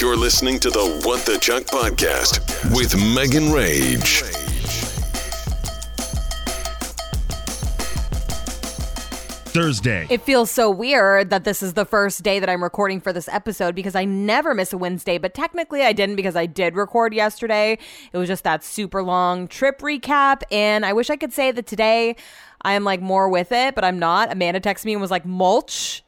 You're listening to the What The Chunk Podcast with Megan Rage. Thursday. It feels so weird that this is the first day that I'm recording for this episode because I never miss a Wednesday, but technically I didn't because I did record yesterday. It was just that super long trip recap, and I wish I could say that today I am like more with it, but I'm not. Amanda texted me and was like, mulch?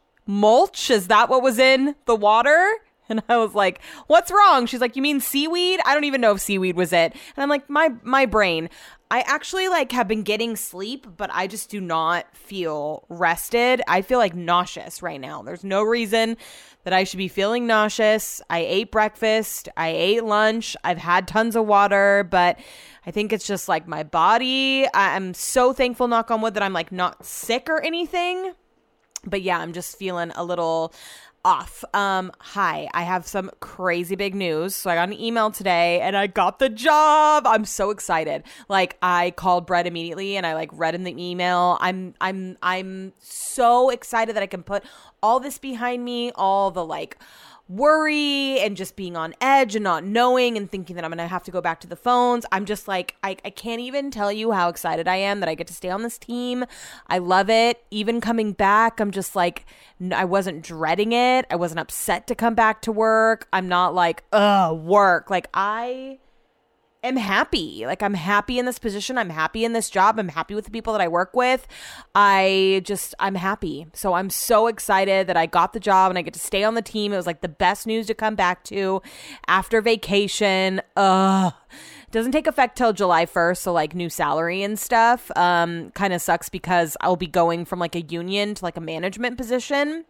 Is that what was in the water? And I was like, what's wrong? She's like, you mean seaweed? I don't even know if seaweed was it. And I'm like, my brain. I actually like have been getting sleep, but I just do not feel rested. I feel like nauseous right now. There's no reason that I should be feeling nauseous. I ate breakfast. I ate lunch. I've had tons of water, but I think it's just like my body. I'm so thankful, knock on wood, that I'm like not sick or anything. But yeah, I'm just feeling a little off. Hi, I have some crazy big news. So I got an email today and I got the job. I'm so excited. Like I called Brett immediately and I like read in the email. I'm so excited that I can put all this behind me, all the like worry and just being on edge and not knowing and thinking that I'm going to have to go back to the phones. I'm just like, I can't even tell you how excited I am that I get to stay on this team. I love it. Even coming back, I'm just like, I wasn't dreading it. I wasn't upset to come back to work. I'm not like, work. Like I am happy. Like I'm happy in this position. I'm happy in this job. I'm happy with the people that I work with. I'm happy. So I'm so excited that I got the job and I get to stay on the team. It was like the best news to come back to after vacation. Doesn't take effect till July 1st. So like new salary and stuff. Kind of sucks because I'll be going from like a union to like a management position.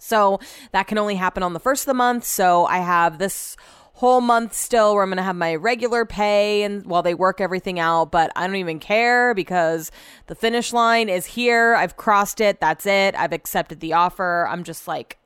So that can only happen on the first of the month. So I have this whole month still where I'm going to have my regular pay and while they work everything out, but I don't even care because the finish line is here. I've crossed it. That's it. I've accepted the offer. I'm just like,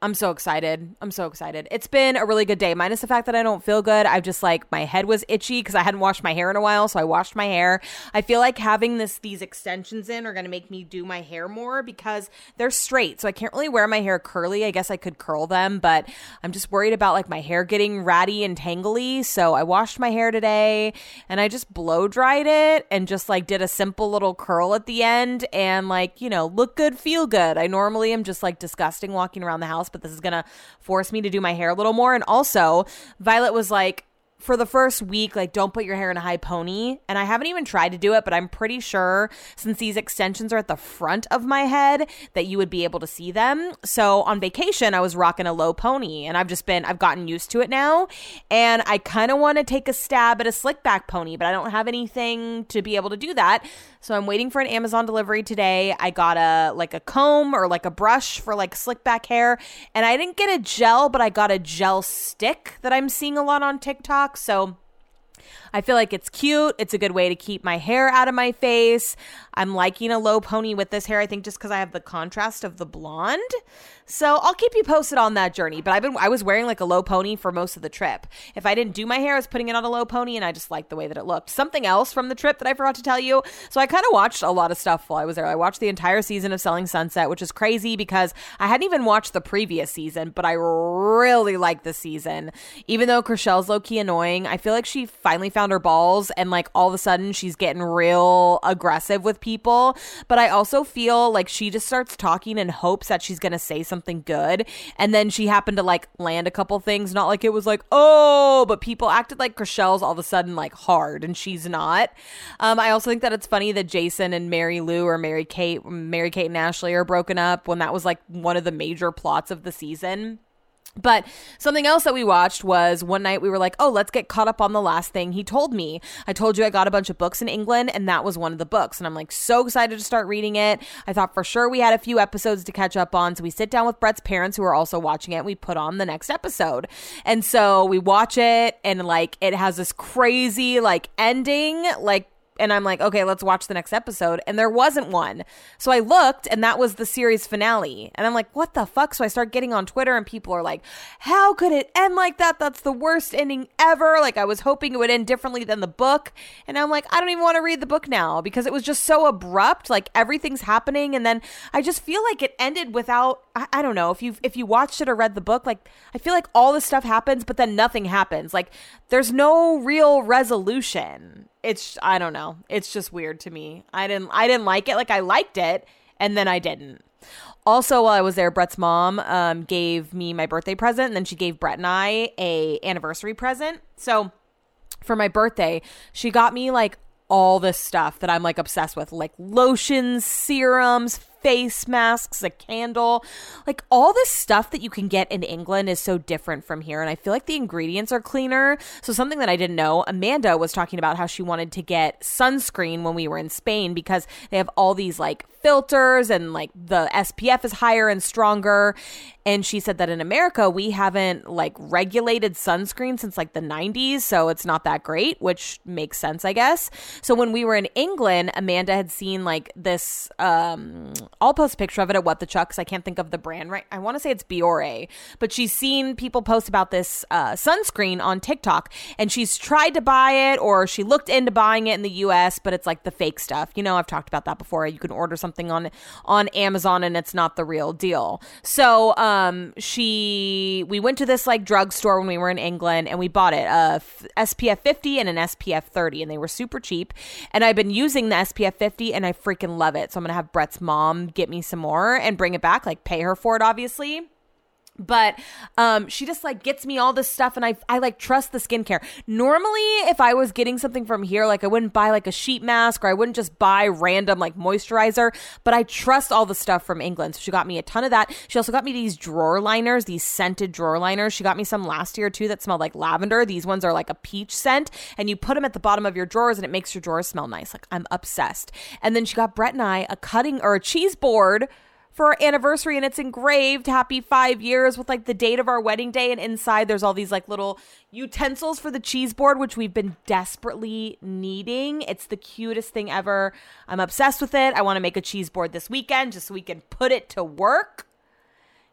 I'm so excited. I'm so excited. It's been a really good day, minus the fact that I don't feel good. I've just like, my head was itchy because I hadn't washed my hair in a while. So I washed my hair. I feel like having these extensions in are going to make me do my hair more because they're straight. So I can't really wear my hair curly. I guess I could curl them, but I'm just worried about like my hair getting ratty and tangly. So I washed my hair today and I just blow dried it and just like did a simple little curl at the end and like, you know, look good, feel good. I normally am just like disgusting walking around the house, but this is going to force me to do my hair a little more. And also Violet was like, for the first week, like don't put your hair in a high pony. And I haven't even tried to do it, but I'm pretty sure since these extensions are at the front of my head that you would be able to see them. So on vacation, I was rocking a low pony and I've gotten used to it now. And I kind of want to take a stab at a slick back pony, but I don't have anything to be able to do that. So I'm waiting for an Amazon delivery today. I got a comb or like a brush for like slick back hair. And I didn't get a gel, but I got a gel stick that I'm seeing a lot on TikTok. So I feel like it's cute. It's a good way to keep my hair out of my face. I'm liking a low pony with this hair, I think just because I have the contrast of the blonde. So I'll keep you posted on that journey. But I was wearing like a low pony for most of the trip. If I didn't do my hair, I was putting it on a low pony and I just liked the way that it looked. Something else from the trip that I forgot to tell you. So I kind of watched a lot of stuff while I was there. I watched the entire season of Selling Sunset, which is crazy because I hadn't even watched the previous season, but I really liked this season. Even though Chriselle's low-key annoying, I feel like she finally found her balls and like all of a sudden she's getting real aggressive with people, but I also feel like she just starts talking in hopes that she's gonna say something good, and then she happened to like land a couple things. Not like it was like, oh, but people acted like Chriselle's all of a sudden like hard and she's not. I also think that it's funny that Jason and Mary Lou or Mary Kate and Ashley are broken up when that was like one of the major plots of the season. But something else that we watched was one night we were like, oh, let's get caught up on the last thing he told me. I told you I got a bunch of books in England, and that was one of the books. And I'm like so excited to start reading it. I thought for sure we had a few episodes to catch up on. So we sit down with Brett's parents who are also watching it. And we put on the next episode. And so we watch it and like it has this crazy like ending, like And I'm like, okay, let's watch the next episode. And there wasn't one. So I looked and that was the series finale. And I'm like, what the fuck? So I start getting on Twitter and people are like, how could it end like that? That's the worst ending ever. Like I was hoping it would end differently than the book. And I'm like, I don't even want to read the book now because it was just so abrupt. Like everything's happening. And then I just feel like it ended without, I don't know, if you watched it or read the book, like I feel like all this stuff happens, but then nothing happens. Like there's no real resolution. It's, I don't know. It's just weird to me. I didn't like it. Like I liked it and then I didn't. Also, while I was there, Brett's mom gave me my birthday present and then she gave Brett and I a anniversary present. So for my birthday, she got me like all this stuff that I'm like obsessed with, like lotions, serums, face masks, a candle, like all this stuff that you can get in England is so different from here. And I feel like the ingredients are cleaner. So something that I didn't know, Amanda was talking about how she wanted to get sunscreen when we were in Spain because they have all these like filters and like the SPF is higher and stronger. And she said that in America, we haven't like regulated sunscreen since like the 90s. So it's not that great, which makes sense, I guess. So when we were in England, Amanda had seen like this, I'll post a picture of it at What The Chunk because I can't think of the brand right. I want to say it's Biore, but she's seen people post about this sunscreen on TikTok and she's tried to buy it or she looked into buying it in the US, but it's like the fake stuff. You know, I've talked about that before. You can order something on Amazon and it's not the real deal. So we went to this like drugstore when we were in England and we bought it, SPF 50 and an SPF 30 and they were super cheap. And I've been using the SPF 50 and I freaking love it. So I'm going to have Brett's mom get me some more and bring it back, like pay her for it, obviously. But she just like gets me all this stuff and I like trust the skincare. Normally, if I was getting something from here, like I wouldn't buy like a sheet mask or I wouldn't just buy random like moisturizer, but I trust all the stuff from England. So she got me a ton of that. She also got me these drawer liners, these scented drawer liners. She got me some last year too that smelled like lavender. These ones are like a peach scent and you put them at the bottom of your drawers and it makes your drawers smell nice. Like I'm obsessed. And then she got Brett and I a cheese board for our anniversary and it's engraved happy 5 years with like the date of our wedding day and inside there's all these like little utensils for the cheese board which we've been desperately needing. It's the cutest thing ever. I'm obsessed with it. I want to make a cheese board this weekend just so we can put it to work.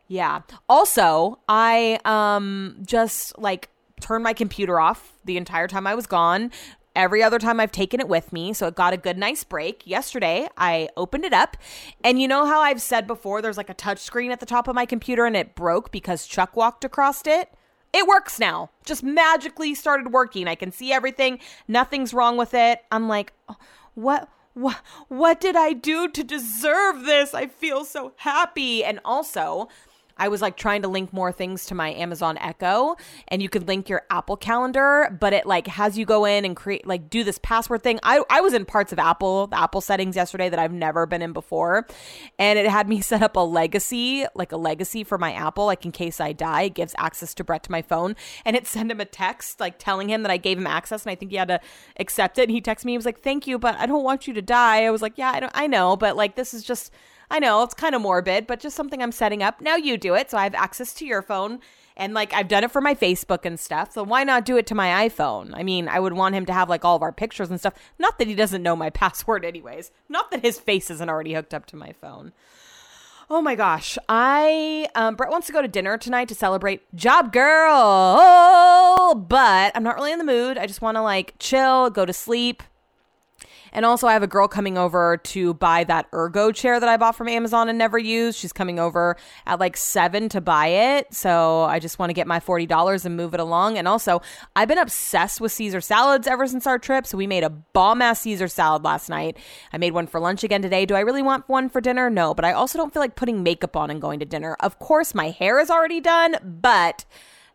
Yeah. Also, I just like turned my computer off the entire time I was gone. Every other time I've taken it with me, so it got a good, nice break. Yesterday, I opened it up, and you know how I've said before, there's like a touch screen at the top of my computer, and it broke because Chuck walked across it? It works now. Just magically started working. I can see everything. Nothing's wrong with it. I'm like, what did I do to deserve this? I feel so happy. And also, I was like trying to link more things to my Amazon Echo and you could link your Apple calendar, but it like has you go in and create, like do this password thing. I was in parts of the Apple settings yesterday that I've never been in before. And it had me set up a legacy for my Apple. Like in case I die, it gives access to Brett to my phone and it sent him a text like telling him that I gave him access and I think he had to accept it. And he texted me, he was like, thank you, but I don't want you to die. I was like, yeah, I know, but like, this is just, I know it's kind of morbid, but just something I'm setting up. Now you do it. So I have access to your phone and like I've done it for my Facebook and stuff. So why not do it to my iPhone? I mean, I would want him to have like all of our pictures and stuff. Not that he doesn't know my password anyways. Not that his face isn't already hooked up to my phone. Oh my gosh. Brett wants to go to dinner tonight to celebrate Job Girl, but I'm not really in the mood. I just want to like chill, go to sleep. And also I have a girl coming over to buy that ergo chair that I bought from Amazon and never used. She's coming over at like 7 to buy it. So I just want to get my $40 and move it along. And also I've been obsessed with Caesar salads ever since our trip. So we made a bomb ass Caesar salad last night. I made one for lunch again today. Do I really want one for dinner? No, but I also don't feel like putting makeup on and going to dinner. Of course my hair is already done, but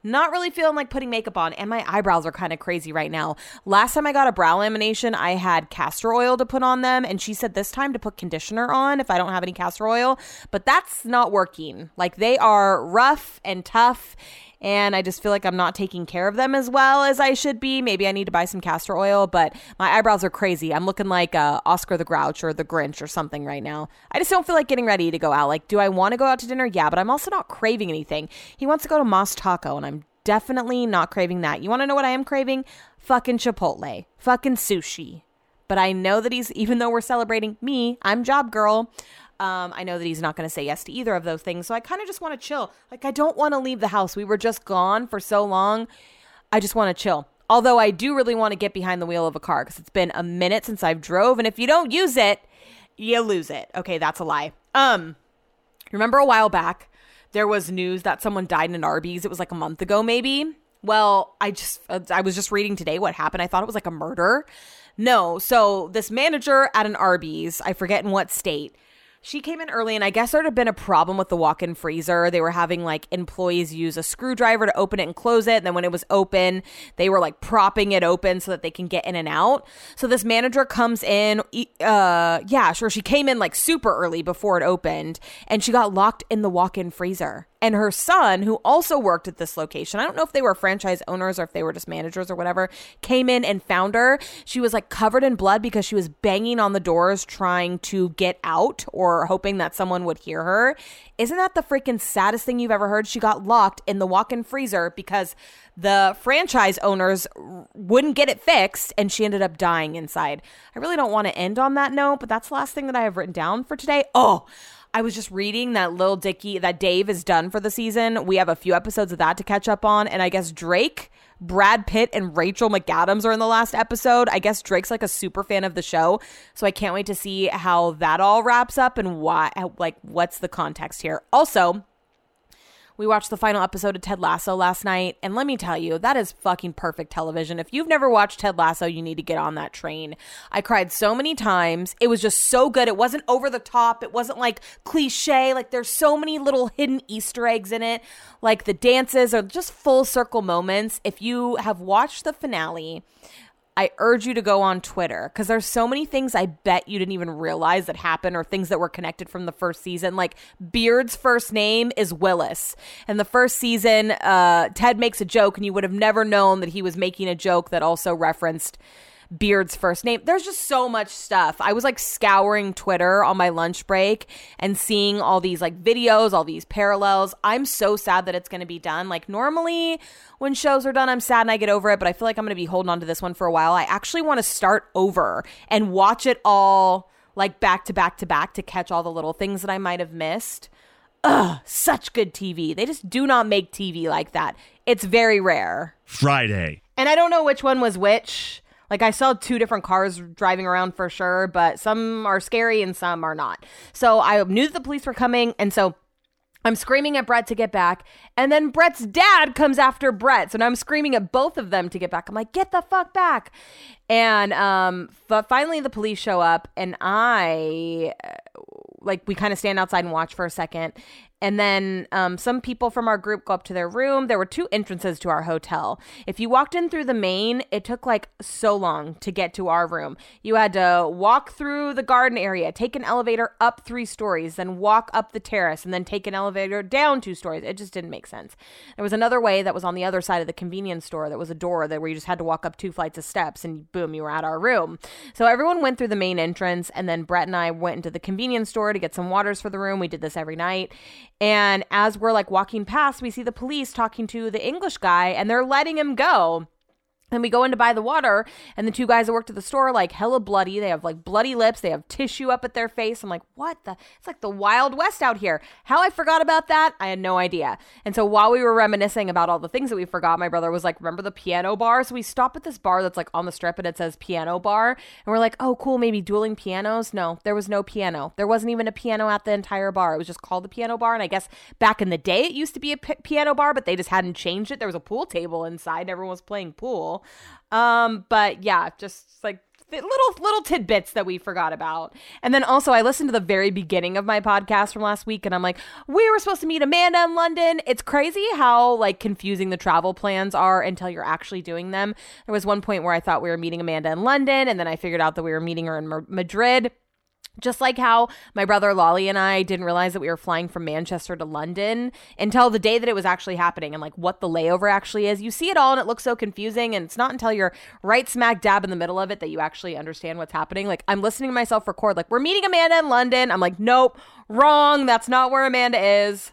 not really feeling like putting makeup on, and my eyebrows are kind of crazy right now. Last time I got a brow lamination, I had castor oil to put on them, and she said this time to put conditioner on if I don't have any castor oil, but that's not working. Like, they are rough and tough, and I just feel like I'm not taking care of them as well as I should be. Maybe I need to buy some castor oil, but my eyebrows are crazy. I'm looking like Oscar the Grouch or the Grinch or something right now. I just don't feel like getting ready to go out. Like, do I want to go out to dinner? Yeah, but I'm also not craving anything. He wants to go to Mas Taco, and I'm definitely not craving that. You want to know what I am craving? Fucking Chipotle. Fucking sushi. But I know that he's, even though we're celebrating me, I'm job girl. I know that he's not going to say yes to either of those things. So I kind of just want to chill. Like, I don't want to leave the house. We were just gone for so long. I just want to chill. Although I do really want to get behind the wheel of a car because it's been a minute since I've drove. And if you don't use it, you lose it. Okay, that's a lie. Remember a while back, there was news that someone died in an Arby's. It was like a month ago, maybe. Well, I was just reading today what happened. I thought it was like a murder. No. So this manager at an Arby's, I forget in what state, she came in early, and I guess there had been a problem with the walk-in freezer. They were having like employees use a screwdriver to open it and close it. And then when it was open, they were like propping it open so that they can get in and out. So this manager comes in. She came in like super early before it opened, and she got locked in the walk-in freezer. And her son, who also worked at this location, I don't know if they were franchise owners or if they were just managers or whatever, came in and found her. She was like covered in blood because she was banging on the doors trying to get out or hoping that someone would hear her. Isn't that the freaking saddest thing you've ever heard? She got locked in the walk-in freezer because the franchise owners wouldn't get it fixed, and she ended up dying inside. I really don't want to end on that note, but that's the last thing that I have written down for today. Oh, I was just reading that Lil Dicky, that Dave is done for the season. We have a few episodes of that to catch up on. And I guess Drake, Brad Pitt, and Rachel McAdams are in the last episode. I guess Drake's like a super fan of the show. So I can't wait to see how that all wraps up and why, like, what's the context here. Also, we watched the final episode of Ted Lasso last night. And let me tell you, that is fucking perfect television. If you've never watched Ted Lasso, you need to get on that train. I cried so many times. It was just so good. It wasn't over the top. It wasn't like cliche. Like, there's so many little hidden Easter eggs in it. Like, the dances are just full circle moments. If you have watched the finale, I urge you to go on Twitter because there's so many things I bet you didn't even realize that happened or things that were connected from the first season. Like, Beard's first name is Willis. And the first season, Ted makes a joke, and you would have never known that he was making a joke that also referenced Beard's first name. There's just so much stuff. I was like scouring Twitter on my lunch break and seeing all these like videos, all these parallels. I'm so sad that it's going to be done. Like, normally when shows are done, I'm sad and I get over it, but I feel like I'm going to be holding on to this one for a while. I actually want to start over and watch it all like back to back to back to catch all the little things that I might have missed. Ugh, such good TV. They just do not make TV like that. It's very rare. Friday. And I don't know which one was which. Like, I saw two different cars driving around for sure, but some are scary and some are not. So I knew that the police were coming, and so I'm screaming at Brett to get back, and then Brett's dad comes after Brett. So now I'm screaming at both of them to get back. I'm like, get the fuck back. And but finally the police show up, and we kind of stand outside and watch for a second. And then some people from our group go up to their room. There were two entrances to our hotel. If you walked in through the main, it took like so long to get to our room. You had to walk through the garden area, take an elevator up 3 stories, then walk up the terrace, and then take an elevator down 2 stories. It just didn't make sense. There was another way that was on the other side of the convenience store that was a door that where you just had to walk up 2 flights of steps, and boom, you were at our room. So everyone went through the main entrance, and then Brett and I went into the convenience store to get some waters for the room. We did this every night. And as we're like walking past, we see the police talking to the English guy, and they're letting him go. And we go in to buy the water, and the two guys that worked at the store are like hella bloody. They have like bloody lips. They have tissue up at their face. I'm like, what the? It's like the Wild West out here. How I forgot about that, I had no idea. And so while we were reminiscing about all the things that we forgot, my brother was like, remember the piano bar? So we stop at this bar that's like on the strip, and it says piano bar. And we're like, oh, cool, maybe dueling pianos. No, there was no piano. There wasn't even a piano at the entire bar. It was just called the piano bar. And I guess back in the day, it used to be a piano bar, but they just hadn't changed it. There was a pool table inside, and everyone was playing pool. But yeah, just like little tidbits that we forgot about. And then also I listened to the very beginning of my podcast from last week, and I'm like, we were supposed to meet Amanda in London. It's crazy how like confusing the travel plans are until you're actually doing them. There was one point where I thought we were meeting Amanda in London, and then I figured out that we were meeting her in Madrid. Just like how my brother Lolly and I didn't realize that we were flying from Manchester to London until the day that it was actually happening and like what the layover actually is. You see it all and it looks so confusing, and it's not until you're right smack dab in the middle of it that you actually understand what's happening. Like, I'm listening to myself record, like, we're meeting Amanda in London. I'm like, nope, wrong. That's not where Amanda is.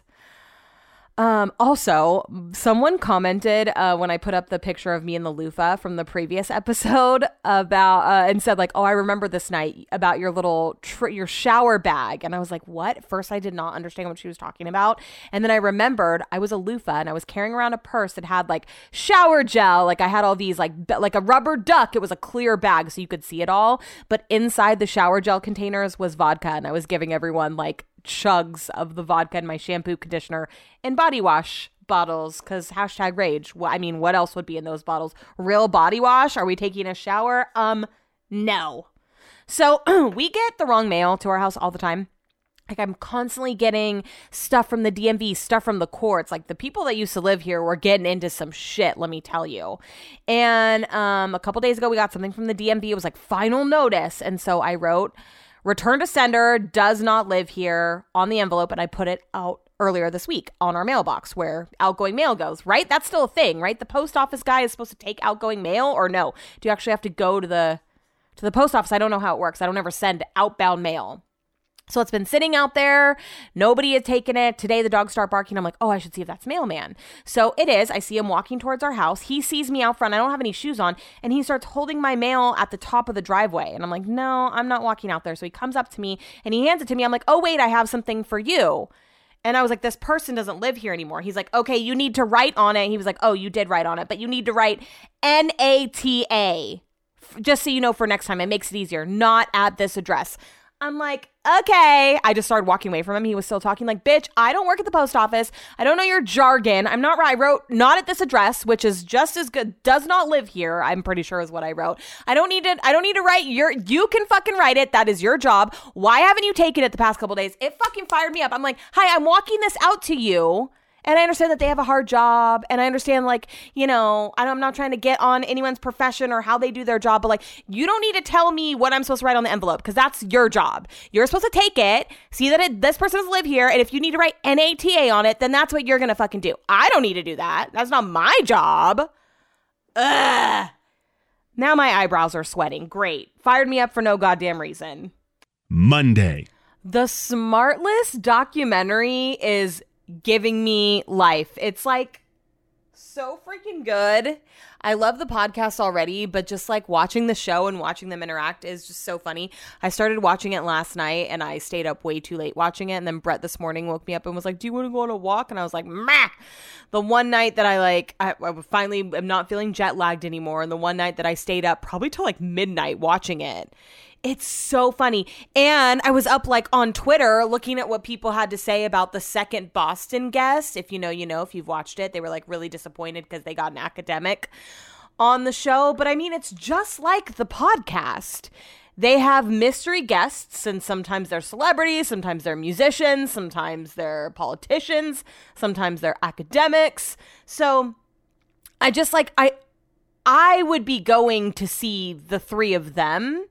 Also, someone commented when I put up the picture of me in the loofah from the previous episode about and said, like, oh, I remember this night about your little your shower bag. And I was like, what? First, I did not understand what she was talking about. And then I remembered I was a loofah and I was carrying around a purse that had like shower gel. Like I had all these like a rubber duck. It was a clear bag so you could see it all. But inside the shower gel containers was vodka. And I was giving everyone like chugs of the vodka in my shampoo, conditioner, and body wash bottles because hashtag rage. Well, I mean, what else would be in those bottles? Real body wash? Are we taking a shower? No. So we get the wrong mail to our house all the time. Like I'm constantly getting stuff from the DMV, stuff from the courts. Like the people that used to live here were getting into some shit, let me tell you. And a couple days ago, we got something from the DMV. It was like final notice. And so I wrote, return to sender does not live here on the envelope, and I put it out earlier this week on our mailbox where outgoing mail goes, right? That's still a thing, right? The post office guy is supposed to take outgoing mail, or no? Do you actually have to go to the post office? I don't know how it works. I don't ever send outbound mail. So it's been sitting out there. Nobody had taken it. Today, the dogs start barking. I'm like, oh, I should see if that's mailman. So it is. I see him walking towards our house. He sees me out front. I don't have any shoes on. And he starts holding my mail at the top of the driveway. And I'm like, no, I'm not walking out there. So he comes up to me and he hands it to me. I'm like, oh, wait, I have something for you. And I was like, this person doesn't live here anymore. He's like, okay, you need to write on it. And he was like, oh, you did write on it, but you need to write NATA. Just so you know for next time. It makes it easier. Not at this address. I'm like, okay. I just started walking away from him. He was still talking like, bitch, I don't work at the post office. I don't know your jargon. I'm not right. I wrote not at this address, which is just as good. Does not live here, I'm pretty sure is what I wrote. I don't need to write your, you can fucking write it. That is your job. Why haven't you taken it the past couple days? It fucking fired me up. I'm like, hi, I'm walking this out to you. And I understand that they have a hard job. And I understand, like, you know, I'm not trying to get on anyone's profession or how they do their job. But, like, you don't need to tell me what I'm supposed to write on the envelope because that's your job. You're supposed to take it, see that this person doesn't live here. And if you need to write NATA on it, then that's what you're going to fucking do. I don't need to do that. That's not my job. Ugh. Now my eyebrows are sweating. Great. Fired me up for no goddamn reason. Monday. The Smartless documentary is giving me life. It's like so freaking good. I love the podcast already, but just like watching the show and watching them interact is just so funny. I started watching it last night and I stayed up way too late watching it. And then Brett this morning woke me up and was like, do you want to go on a walk? And I was like, meh. The one night that I finally am not feeling jet lagged anymore. And the one night that I stayed up probably till like midnight watching it. It's so funny. And I was up like on Twitter looking at what people had to say about the second Boston guest. If you know, you know, if you've watched it, they were like really disappointed because they got an academic on the show. But I mean, it's just like the podcast. They have mystery guests and sometimes they're celebrities, sometimes they're musicians, sometimes they're politicians, sometimes they're academics. So I just like, I would be going to see the three of them.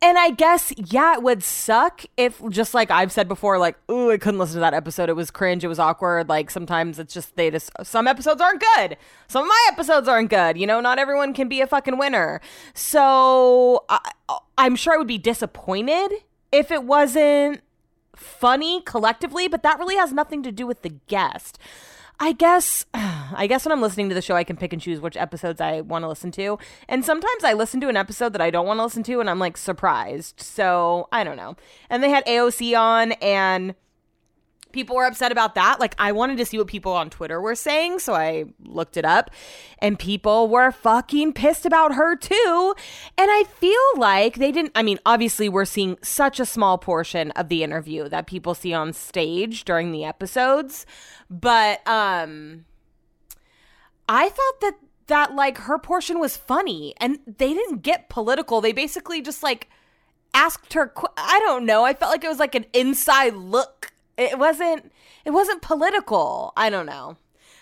And I guess, yeah, it would suck if, just like I've said before, like, ooh, I couldn't listen to that episode. It was cringe. It was awkward. Like, sometimes it's just, some episodes aren't good. Some of my episodes aren't good. You know, not everyone can be a fucking winner. So I'm sure I would be disappointed if it wasn't funny collectively, but that really has nothing to do with the guest. I guess when I'm listening to the show, I can pick and choose which episodes I want to listen to. And sometimes I listen to an episode that I don't want to listen to and I'm like surprised. So I don't know. And they had AOC on and people were upset about that. Like I wanted to see what people on Twitter were saying. So I looked it up and people were fucking pissed about her too. And I feel like they didn't. I mean, obviously we're seeing such a small portion of the interview that people see on stage during the episodes. But I thought that like her portion was funny and they didn't get political. They basically just like asked her. I don't know. I felt like it was like an inside look. It wasn't political. I don't know.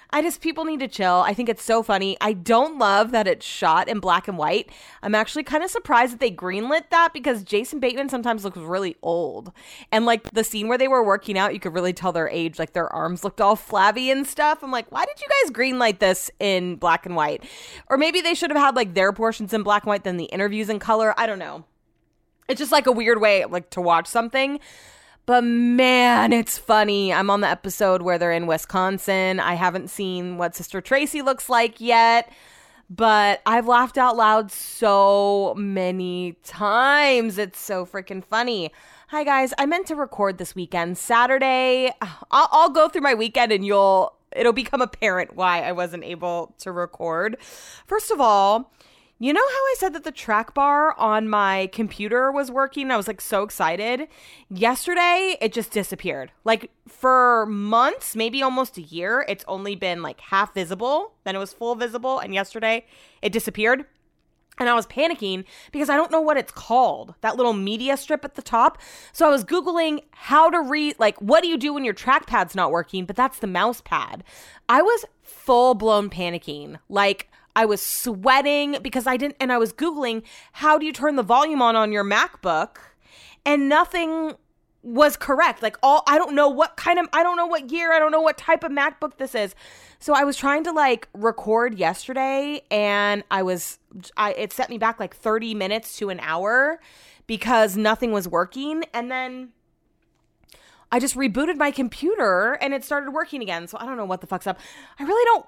I just, people need to chill. I think it's so funny. I don't love that it's shot in black and white. I'm actually kind of surprised that they greenlit that because Jason Bateman sometimes looks really old. And like the scene where they were working out, you could really tell their age, like their arms looked all flabby and stuff. I'm like, why did you guys greenlight this in black and white? Or maybe they should have had like their portions in black and white than the interviews in color. I don't know. It's just like a weird way like to watch something. But man, it's funny. I'm on the episode where they're in Wisconsin. I haven't seen what Sister Tracy looks like yet, but I've laughed out loud so many times. It's so freaking funny. Hi, guys. I meant to record this weekend. Saturday, I'll go through my weekend and it'll become apparent why I wasn't able to record. First of all, you know how I said that the track bar on my computer was working? I was like so excited. Yesterday, it just disappeared. Like for months, maybe almost a year, it's only been like half visible. Then it was full visible. And yesterday, it disappeared. And I was panicking because I don't know what it's called, that little media strip at the top. So I was Googling how to read, like, what do you do when your trackpad's not working? But that's the mouse pad. I was full-blown panicking. Like, I was sweating because I was Googling, how do you turn the volume on your MacBook? And nothing was correct. Like, I don't know what kind of, I don't know what year, I don't know what type of MacBook this is. So I was trying to like record yesterday and it set me back like 30 minutes to an hour because nothing was working. And then I just rebooted my computer and it started working again. So I don't know what the fuck's up. I really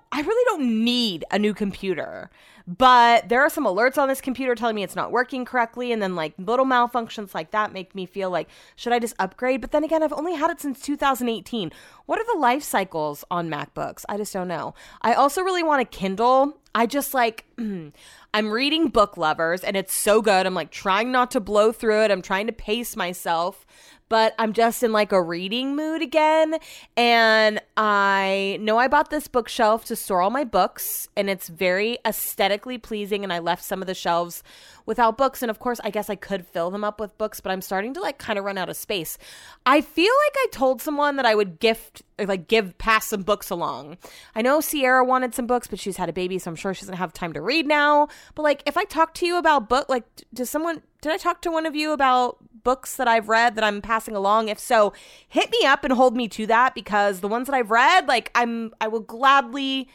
don't need a new computer, but there are some alerts on this computer telling me it's not working correctly. And then like little malfunctions like that make me feel like, should I just upgrade? But then again, I've only had it since 2018. What are the life cycles on MacBooks? I just don't know. I also really want a Kindle. I just like, I'm reading Book Lovers and it's so good. I'm like trying not to blow through it. I'm trying to pace myself, but I'm just in like a reading mood again. And I know I bought this bookshelf to store all my books and it's very aesthetically pleasing. And I left some of the shelves without books. And of course, I guess I could fill them up with books, but I'm starting to like kind of run out of space. I feel like I told someone that I would pass some books along. I know Sierra wanted some books, but she's had a baby, so I'm sure she doesn't have time to read now. But like, if I talk to you about did I talk to one of you about books that I've read that I'm passing along? If so, hit me up and hold me to that, because the ones that I've read, like I will gladly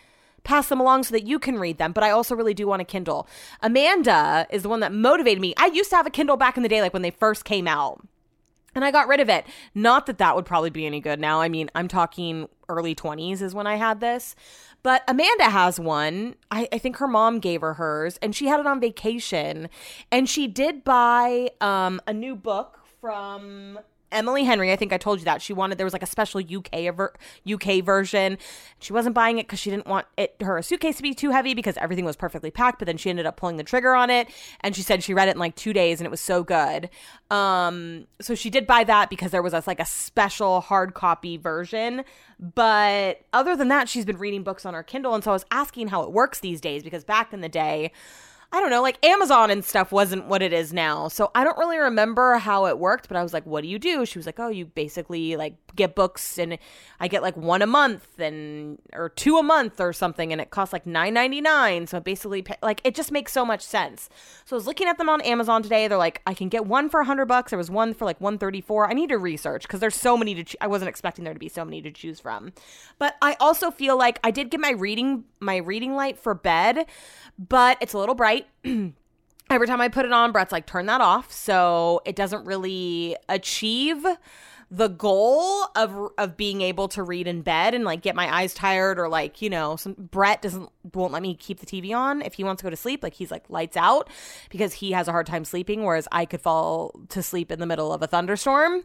pass them along so that you can read them. But I also really do want a Kindle. Amanda is the one that motivated me. I used to have a Kindle back in the day, like when they first came out. And I got rid of it. Not that that would probably be any good now. I mean, I'm talking early 20s is when I had this. But Amanda has one. I think her mom gave her hers. And she had it on vacation. And she did buy a new book from Emily Henry. I think I told you that. There was like a special UK version. She wasn't buying it because she didn't want her suitcase to be too heavy because everything was perfectly packed. But then she ended up pulling the trigger on it. And she said she read it in like 2 days and it was so good. So she did buy that because there was like a special hard copy version. But other than that, she's been reading books on her Kindle. And so I was asking how it works these days, because back in the day, I don't know, like Amazon and stuff wasn't what it is now. So I don't really remember how it worked, but I was like, what do you do? She was like, oh, you basically like get books and I get like one a month or two a month or something. And it costs like $9.99. So basically like, it just makes so much sense. So I was looking at them on Amazon today. They're like, I can get one for $100. There was one for like $134. I need to research because there's so many I wasn't expecting there to be so many to choose from. But I also feel like I did get my reading light for bed, but it's a little bright. Every time I put it on, Brett's like, turn that off. So it doesn't really achieve the goal of being able to read in bed and like get my eyes tired, or like, you know, Brett won't let me keep the TV on if he wants to go to sleep. Like he's like lights out because he has a hard time sleeping, whereas I could fall to sleep in the middle of a thunderstorm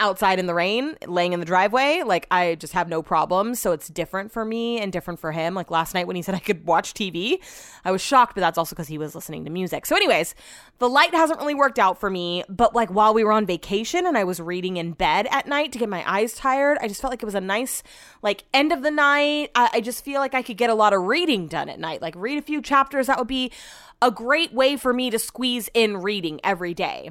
outside in the rain, laying in the driveway. Like I just have no problems. So it's different for me and different for him. Like last night when he said I could watch TV, I was shocked, but that's also because he was listening to music. So anyways, the light hasn't really worked out for me, but like while we were on vacation and I was reading in bed at night to get my eyes tired, I just felt like it was a nice like end of the night. I just feel like I could get a lot of reading done at night, like read a few chapters. That would be a great way for me to squeeze in reading every day.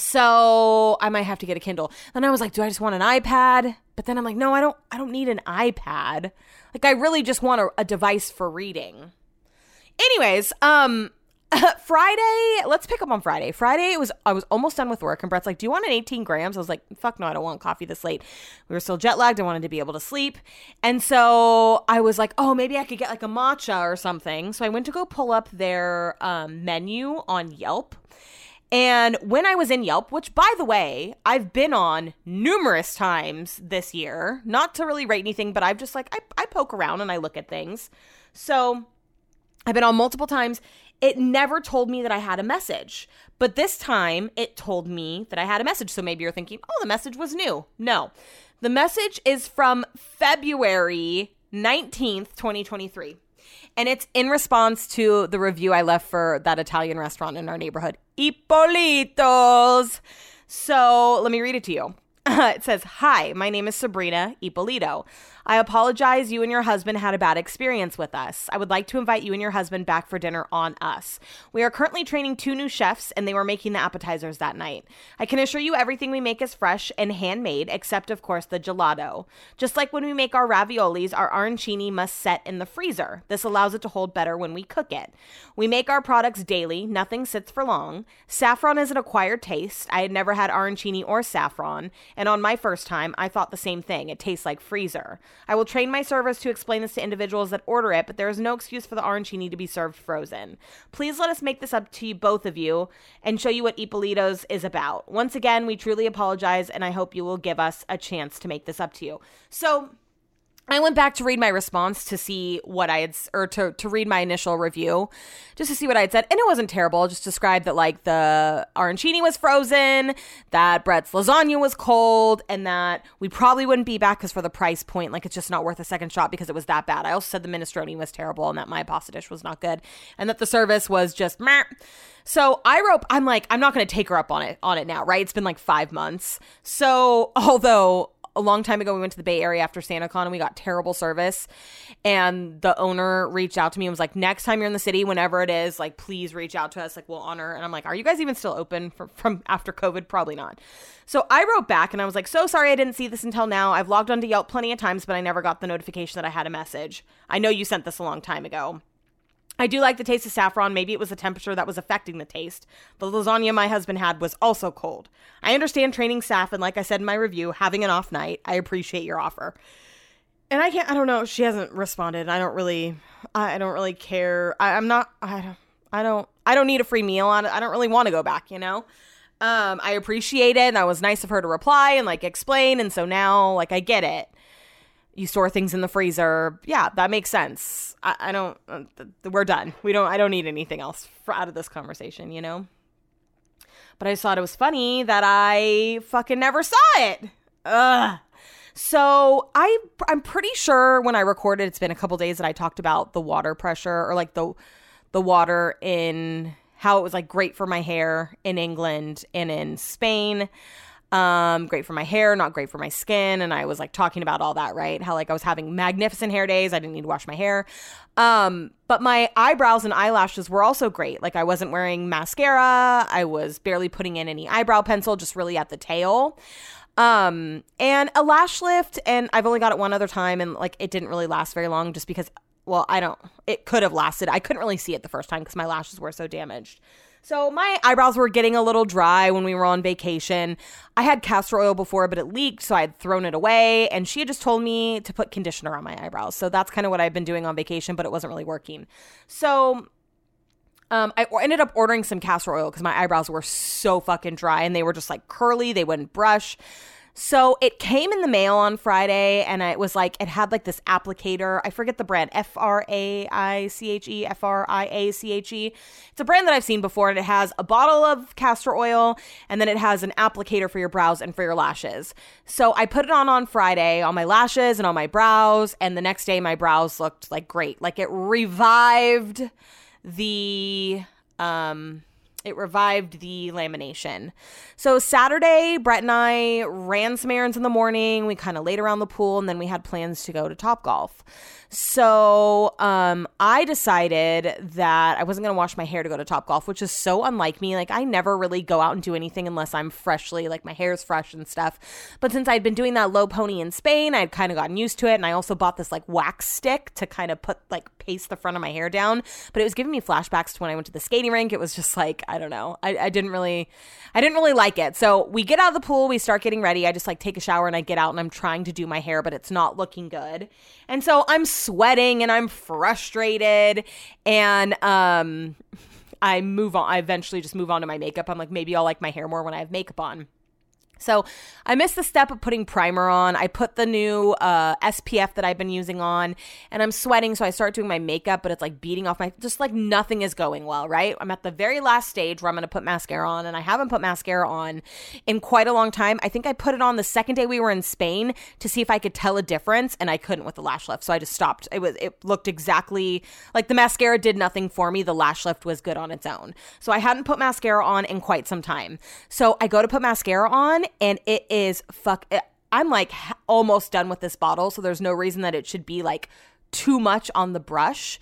So I might have to get a Kindle. Then I was like, do I just want an iPad? But then I'm like, no, I don't need an iPad. Like I really just want a device for reading. Anyways, Friday, let's pick up on Friday. Friday, I was almost done with work and Brett's like, do you want an 18 grams? I was like, fuck no, I don't want coffee this late. We were still jet lagged. I wanted to be able to sleep. And so I was like, oh, maybe I could get like a matcha or something. So I went to go pull up their menu on Yelp. And when I was in Yelp, which, by the way, I've been on numerous times this year, not to really rate anything, but I've just like, I poke around and I look at things. So I've been on multiple times. It never told me that I had a message, but this time it told me that I had a message. So maybe you're thinking, oh, the message was new. No, the message is from February 19th, 2023. And it's in response to the review I left for that Italian restaurant in our neighborhood, Ippolito's. So let me read it to you. It says, hi, my name is Sabrina Ippolito. I apologize you and your husband had a bad experience with us. I would like to invite you and your husband back for dinner on us. We are currently training 2 new chefs, and they were making the appetizers that night. I can assure you everything we make is fresh and handmade, except, of course, the gelato. Just like when we make our raviolis, our arancini must set in the freezer. This allows it to hold better when we cook it. We make our products daily. Nothing sits for long. Saffron is an acquired taste. I had never had arancini or saffron, and on my first time, I thought the same thing. It tastes like freezer. I will train my servers to explain this to individuals that order it, but there is no excuse for the arancini to be served frozen. Please let us make this up to you, both of you, and show you what Ippolito's is about. Once again, we truly apologize, and I hope you will give us a chance to make this up to you. So I went back to read my response to see what I had, or to read my initial review, just to see what I had said. And it wasn't terrible. It just described that like the arancini was frozen, that Brett's lasagna was cold, and that we probably wouldn't be back because for the price point, like it's just not worth a second shot because it was that bad. I also said the minestrone was terrible and that my pasta dish was not good and that the service was just meh. So I wrote, I'm like, I'm not going to take her up on it now, right? It's been like 5 months. So although a long time ago, we went to the Bay Area after SantaCon and we got terrible service. And the owner reached out to me and was like, next time you're in the city, whenever it is, like, please reach out to us. Like, we'll honor. And I'm like, are you guys even still open from after COVID? Probably not. So I wrote back and I was like, so sorry I didn't see this until now. I've logged onto Yelp plenty of times, but I never got the notification that I had a message. I know you sent this a long time ago. I do like the taste of saffron. Maybe it was the temperature that was affecting the taste. The lasagna my husband had was also cold. I understand training staff, and like I said in my review, having an off night. I appreciate your offer. And I don't know. She hasn't responded. I don't really care. I don't need a free meal. I don't really want to go back, you know? I appreciate it, and that was nice of her to reply and like explain. And so now like I get it. You store things in the freezer. Yeah, that makes sense. We're done. I don't need anything else out of this conversation, you know? But I just thought it was funny that I fucking never saw it. Ugh. So I'm pretty sure when I recorded, it's been a couple days that I talked about the water pressure or like the water in how it was like great for my hair in England and in Spain. Great for my hair, not great for my skin. And I was like talking about all that, right? How like I was having magnificent hair days. I didn't need to wash my hair. But my eyebrows and eyelashes were also great. Like I wasn't wearing mascara. I was barely putting in any eyebrow pencil, just really at the tail. And a lash lift. And I've only got it one other time. And like, it didn't really last very long just because, well, it could have lasted. I couldn't really see it the first time because my lashes were so damaged. So my eyebrows were getting a little dry when we were on vacation. I had castor oil before, but it leaked, so I had thrown it away. And she had just told me to put conditioner on my eyebrows. So that's kind of what I've been doing on vacation, but it wasn't really working. So I ended up ordering some castor oil because my eyebrows were so fucking dry and they were just like curly. They wouldn't brush. So it came in the mail on Friday and it was like, it had like this applicator. I forget the brand, F-R-A-I-C-H-E. It's a brand that I've seen before and it has a bottle of castor oil and then it has an applicator for your brows and for your lashes. So I put it on Friday on my lashes and on my brows, and the next day my brows looked like great. Like it revived the lamination. So Saturday, Brett and I ran some errands in the morning. We kind of laid around the pool, and then we had plans to go to Top Golf. So I decided that I wasn't going to wash my hair to go to Top Golf, which is so unlike me. Like I never really go out and do anything unless I'm freshly, like my hair's fresh and stuff. But since I'd been doing that low pony in Spain, I'd kind of gotten used to it. And I also bought this like wax stick to kind of put like paste the front of my hair down. But it was giving me flashbacks to when I went to the skating rink. It was just like, I don't know. I didn't really like it. So we get out of the pool. We start getting ready. I just like take a shower and I get out and I'm trying to do my hair, but it's not looking good. And so I'm sweating and I'm frustrated, and I move on. I eventually just move on to my makeup. I'm like, maybe I'll like my hair more when I have makeup on. So I missed the step of putting primer on. I put the new SPF that I've been using on, and I'm sweating, so I start doing my makeup, but it's like beating off my – just like nothing is going well, right? I'm at the very last stage where I'm going to put mascara on, and I haven't put mascara on in quite a long time. I think I put it on the second day we were in Spain to see if I could tell a difference, and I couldn't with the lash lift, so I just stopped. It looked exactly – like the mascara did nothing for me. The lash lift was good on its own. So I hadn't put mascara on in quite some time. So I go to put mascara on, and it is I'm like almost done with this bottle, so there's no reason that it should be like too much on the brush,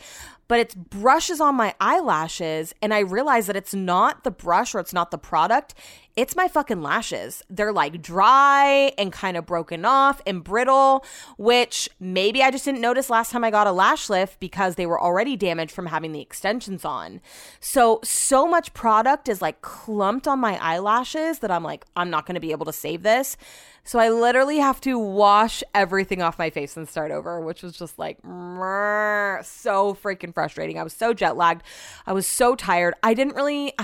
but it's brushes on my eyelashes, and I realize that it's not the brush or it's not the product, it's my fucking lashes. They're like dry and kind of broken off and brittle, which maybe I just didn't notice last time I got a lash lift because they were already damaged from having the extensions on. So much product is like clumped on my eyelashes that I'm like, I'm not going to be able to save this. So I literally have to wash everything off my face and start over, which was just like so freaking frustrating. I was so jet lagged. I was so tired. I didn't really,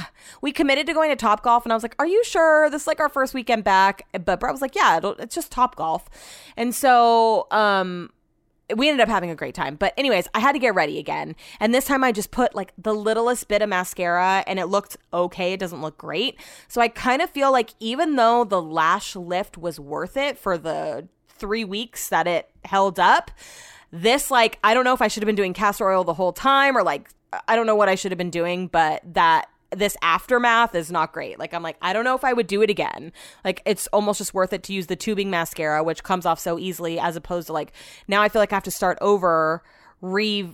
we committed to going to Top Golf, and I was like, are you sure? This is like our first weekend back. But Brett was like, yeah, it's just Top Golf. And so, we ended up having a great time. But anyways, I had to get ready again. And this time I just put like the littlest bit of mascara, and it looked okay. It doesn't look great. So I kind of feel like even though the lash lift was worth it for the 3 weeks that it held up, this like, I don't know if I should have been doing castor oil the whole time, or like, I don't know what I should have been doing, but that this aftermath is not great. Like, I'm like, I don't know if I would do it again. Like, it's almost just worth it to use the tubing mascara, which comes off so easily, as opposed to like, now I feel like I have to start over, I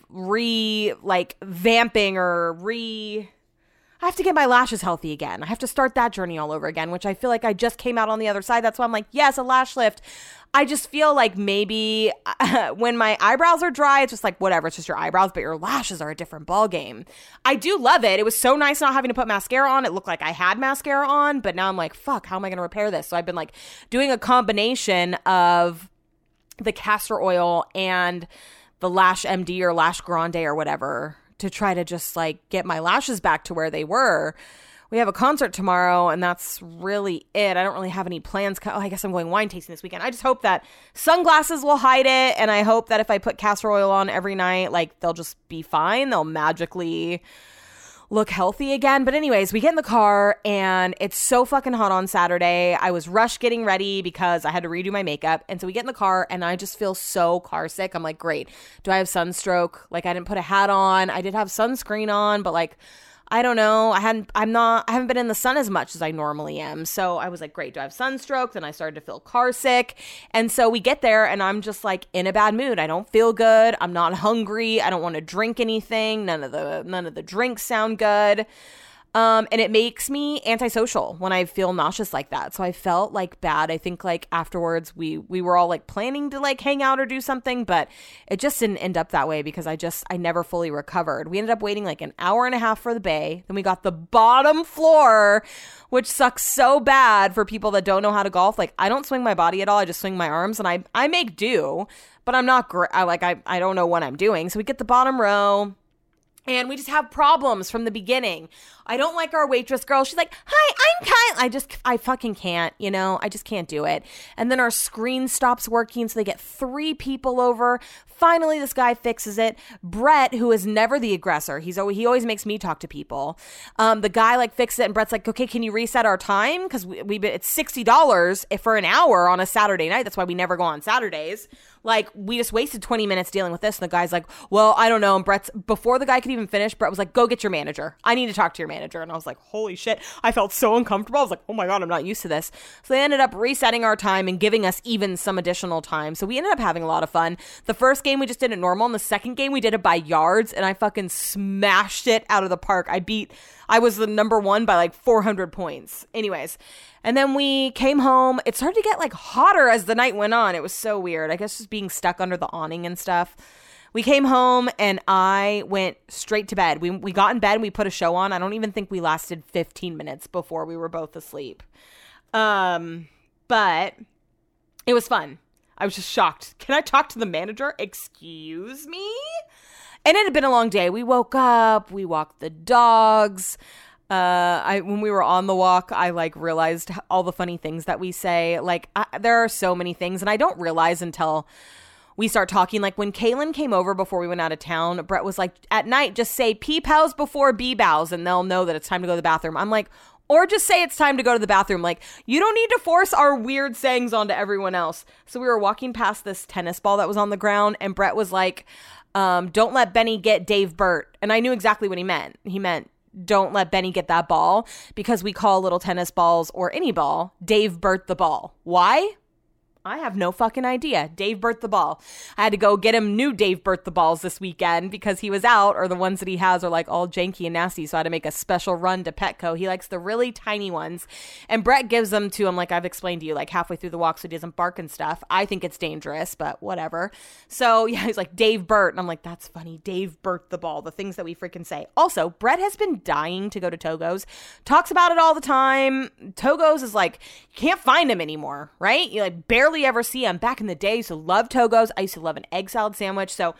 have to get my lashes healthy again. I have to start that journey all over again, which I feel like I just came out on the other side. That's why I'm like, yes, a lash lift. I just feel like maybe when my eyebrows are dry, it's just like, whatever, it's just your eyebrows, but your lashes are a different ball game. I do love it. It was so nice not having to put mascara on. It looked like I had mascara on, but now I'm like, fuck, how am I going to repair this? So I've been like doing a combination of the castor oil and the Lash MD or Lash Grande or whatever, to try to just like get my lashes back to where they were. We have a concert tomorrow, and that's really it. I don't really have any plans. Oh, I guess I'm going wine tasting this weekend. I just hope that sunglasses will hide it, and I hope that if I put castor oil on every night, like, they'll just be fine. They'll magically look healthy again. But anyways, we get in the car, and it's so fucking hot on Saturday. I was rushed getting ready because I had to redo my makeup. And so we get in the car, and I just feel so car sick. I'm like, great. Do I have sunstroke? Like, I didn't put a hat on. I did have sunscreen on, but like, I don't know. I haven't been in the sun as much as I normally am. So I was like, great. Do I have sunstroke? Then I started to feel car sick. And so we get there, and I'm just like in a bad mood. I don't feel good. I'm not hungry. I don't want to drink anything. None of the drinks sound good. And it makes me antisocial when I feel nauseous like that. So I felt like bad. I think like afterwards we were all like planning to like hang out or do something, but it just didn't end up that way because I never fully recovered. We ended up waiting like an hour and a half for the bay. Then we got the bottom floor, which sucks so bad for people that don't know how to golf. Like, I don't swing my body at all. I just swing my arms, and I make do, but I'm not I don't know what I'm doing. So we get the bottom row. And we just have problems from the beginning. I don't like our waitress girl. She's like, hi, I'm Kyle. I fucking can't, you know. I just can't do it. And then our screen stops working, so they get 3 people over. Finally, this guy fixes it. Brett, who is never the aggressor. He always makes me talk to people. The guy, like, fixes it, and Brett's like, okay, can you reset our time? Because it's $60 for an hour on a Saturday night. That's why we never go on Saturdays. Like, we just wasted 20 minutes dealing with this. And the guy's like, well, I don't know. And Brett's, before the guy could even finish, Brett was like, go get your manager. I need to talk to your manager. And I was like, holy shit. I felt so uncomfortable. I was like, oh my God, I'm not used to this. So they ended up resetting our time and giving us even some additional time. So we ended up having a lot of fun. The first game, we just did it normal. And the second game, we did it by yards. And I fucking smashed it out of the park. I was the number one by like 400 points. Anyways. And then we came home. It started to get like hotter as the night went on. It was so weird. I guess just being stuck under the awning and stuff. We came home, and I went straight to bed. We got in bed, and we put a show on. I don't even think we lasted 15 minutes before we were both asleep. But it was fun. I was just shocked. Can I talk to the manager? Excuse me? And it had been a long day. We woke up, we walked the dogs. When we were on the walk, I like realized all the funny things that we say. Like there are so many things, and I don't realize until we start talking. Like when Kaylin came over before we went out of town, Brett was like, at night, just say pee pows before bee bows, and they'll know that it's time to go to the bathroom. I'm like, or just say it's time to go to the bathroom. Like, you don't need to force our weird sayings onto everyone else. So we were walking past this tennis ball that was on the ground, and Brett was like, don't let Benny get Dave Bert. And I knew exactly what he meant. He meant, don't let Benny get that ball, because we call little tennis balls or any ball Dave Bert the ball. Why? I have no fucking idea. Dave Bert the ball. I had to go get him new Dave Bert the balls this weekend because he was out, or the ones that he has are like all janky and nasty. So I had to make a special run to Petco. He likes the really tiny ones, and Brett gives them to him, like I've explained to you, like halfway through the walk, so he doesn't bark and stuff. I think it's dangerous, but whatever. So yeah, he's like, Dave Bert. And I'm like, that's funny. Dave Bert the ball. The things that we freaking say. Also, Brett has been dying to go to Togo's. Talks about it all the time. Togo's is like, you can't find him anymore, right? You like barely ever see them. Back in the day, I used to love Togo's. I used to love an egg salad sandwich. So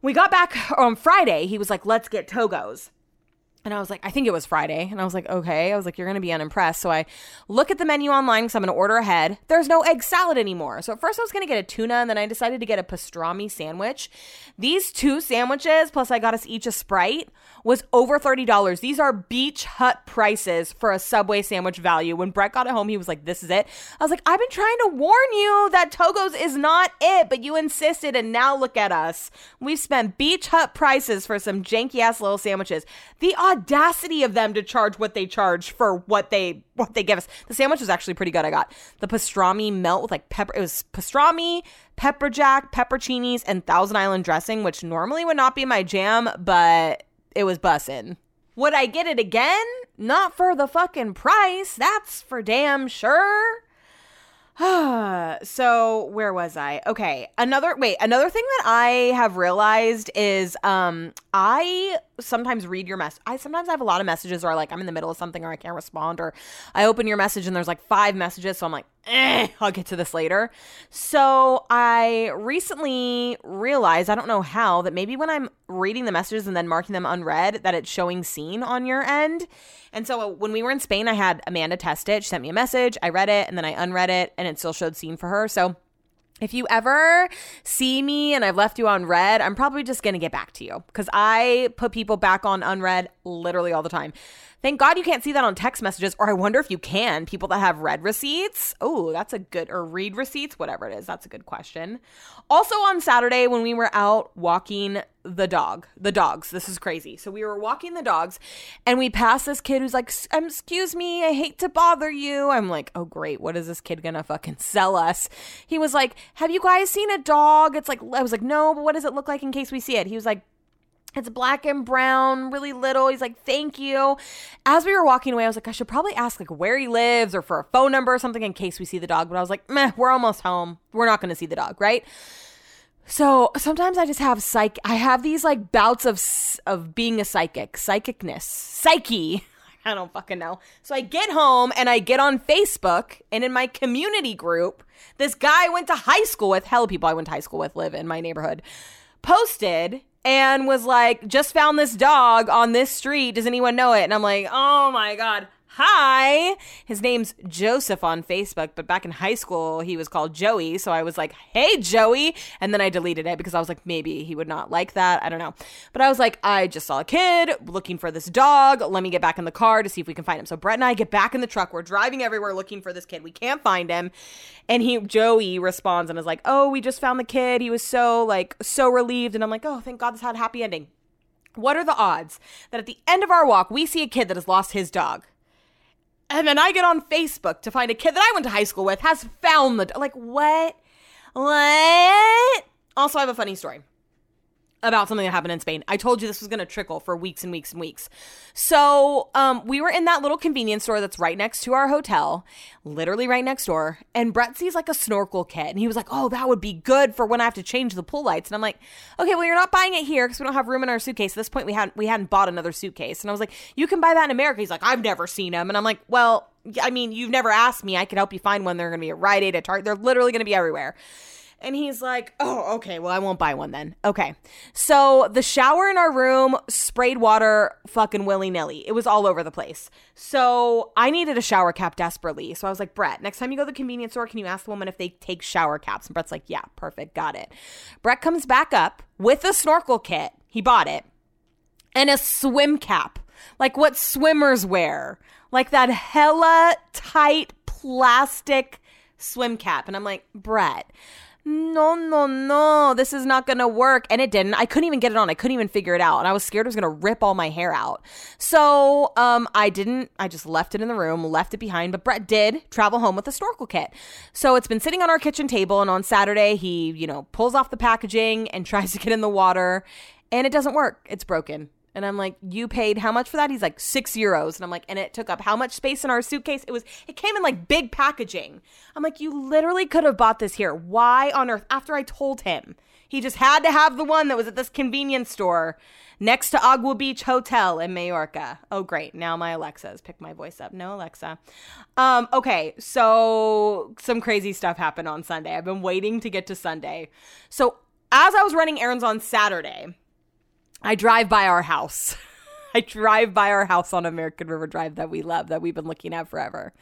we got back on Friday. He was like, let's get Togo's. And I was like, I think it was Friday. And I was like, okay. I was like, you're going to be unimpressed. So I look at the menu online because I'm going to order ahead. There's no egg salad anymore. So at first I was going to get a tuna, and then I decided to get a pastrami sandwich. These two sandwiches, plus I got us each a Sprite, was over $30. These are beach hut prices for a Subway sandwich value. When Brett got it home, he was like, this is it. I was like, I've been trying to warn you that Togo's is not it, but you insisted, and now look at us. We've spent beach hut prices for some janky-ass little sandwiches. The audacity of them to charge what they charge for what they give us. The sandwich was actually pretty good. I got the pastrami melt with like pepper. It was pastrami, pepper jack, pepperoncinis, and Thousand Island dressing, which normally would not be my jam, but it was bussin'. Would I get it again? Not for the fucking price. That's for damn sure. So where was I? Okay. Another thing that I have realized is, I sometimes read your message. Sometimes I have a lot of messages where like I'm in the middle of something or I can't respond, or I open your message and there's like five messages. So I'm like, I'll get to this later. So I recently realized, I don't know how, that maybe when I'm reading the messages and then marking them unread, that it's showing seen on your end. And so when we were in Spain, I had Amanda test it. She sent me a message. I read it, and then I unread it, and it still showed seen for her. So if you ever see me and I've left you on read, I'm probably just going to get back to you, because I put people back on unread literally all the time. Thank God you can't see that on text messages, or I wonder if you can. People that have read receipts. Oh, that's a good, or read receipts, whatever it is. That's a good question. Also on Saturday when we were out walking the dogs. This is crazy. So we were walking the dogs, and we passed this kid who's like, excuse me, I hate to bother you. I'm like, oh great, what is this kid gonna fucking sell us? He was like, have you guys seen a dog? It's like, I was like, no, but what does it look like in case we see it? He was like, it's black and brown, really little. He's like, thank you. As we were walking away, I was like, I should probably ask like where he lives or for a phone number or something in case we see the dog. But I was like, meh, we're almost home. We're not gonna see the dog, right? So sometimes I just have these like bouts of being a psychic. I don't fucking know. So I get home and I get on Facebook, and in my community group, this guy I went to high school with, hell, people I went to high school with live in my neighborhood, posted and was like, just found this dog on this street. Does anyone know it? And I'm like, oh my God. Hi, his name's Joseph on Facebook, but back in high school, he was called Joey. So I was like, hey, Joey. And then I deleted it because I was like, maybe he would not like that. I don't know. But I was like, I just saw a kid looking for this dog. Let me get back in the car to see if we can find him. So Brett and I get back in the truck. We're driving everywhere looking for this kid. We can't find him. And Joey responds and is like, oh, we just found the kid. He was so relieved. And I'm like, oh, thank God this had a happy ending. What are the odds that at the end of our walk, we see a kid that has lost his dog? And then I get on Facebook to find a kid that I went to high school with has found the dog. Like, what? Also, I have a funny story about something that happened in Spain. I told you this was going to trickle for weeks and weeks and weeks. So we were in that little convenience store that's right next to our hotel, literally right next door. And Brett sees like a snorkel kit. And he was like, oh, that would be good for when I have to change the pool lights. And I'm like, okay, well, you're not buying it here because we don't have room in our suitcase. At this point, we hadn't bought another suitcase. And I was like, you can buy that in America. He's like, I've never seen them. And I'm like, well, I mean, you've never asked me. I could help you find one. They're going to be at Rite Aid, at Target. They're literally going to be everywhere. And he's like, oh, okay, well, I won't buy one then. Okay. So the shower in our room sprayed water fucking willy-nilly. It was all over the place. So I needed a shower cap desperately. So I was like, Brett, next time you go to the convenience store, can you ask the woman if they take shower caps? And Brett's like, yeah, perfect. Got it. Brett comes back up with a snorkel kit. He bought it. And a swim cap. Like what swimmers wear. Like that hella tight plastic swim cap. And I'm like, Brett, no, this is not gonna work. And it didn't. I couldn't even get it on. I couldn't even figure it out. And I was scared it was gonna rip all my hair out. So I just left it in the room, left it behind. But Brett did travel home with a snorkel kit. So it's been sitting on our kitchen table. And on Saturday, he, pulls off the packaging and tries to get in the water. And it doesn't work. It's broken. And I'm like, you paid how much for that? He's like, €6. And I'm like, and it took up how much space in our suitcase? It came in like big packaging. I'm like, you literally could have bought this here. Why on earth? After I told him, he just had to have the one that was at this convenience store next to Agua Beach Hotel in Mallorca. Oh, great. Now my Alexa has picked my voice up. No, Alexa. Okay. So some crazy stuff happened on Sunday. I've been waiting to get to Sunday. So as I was running errands on Saturday, I drive by our house. I drive by our house on American River Drive that we love, that we've been looking at forever.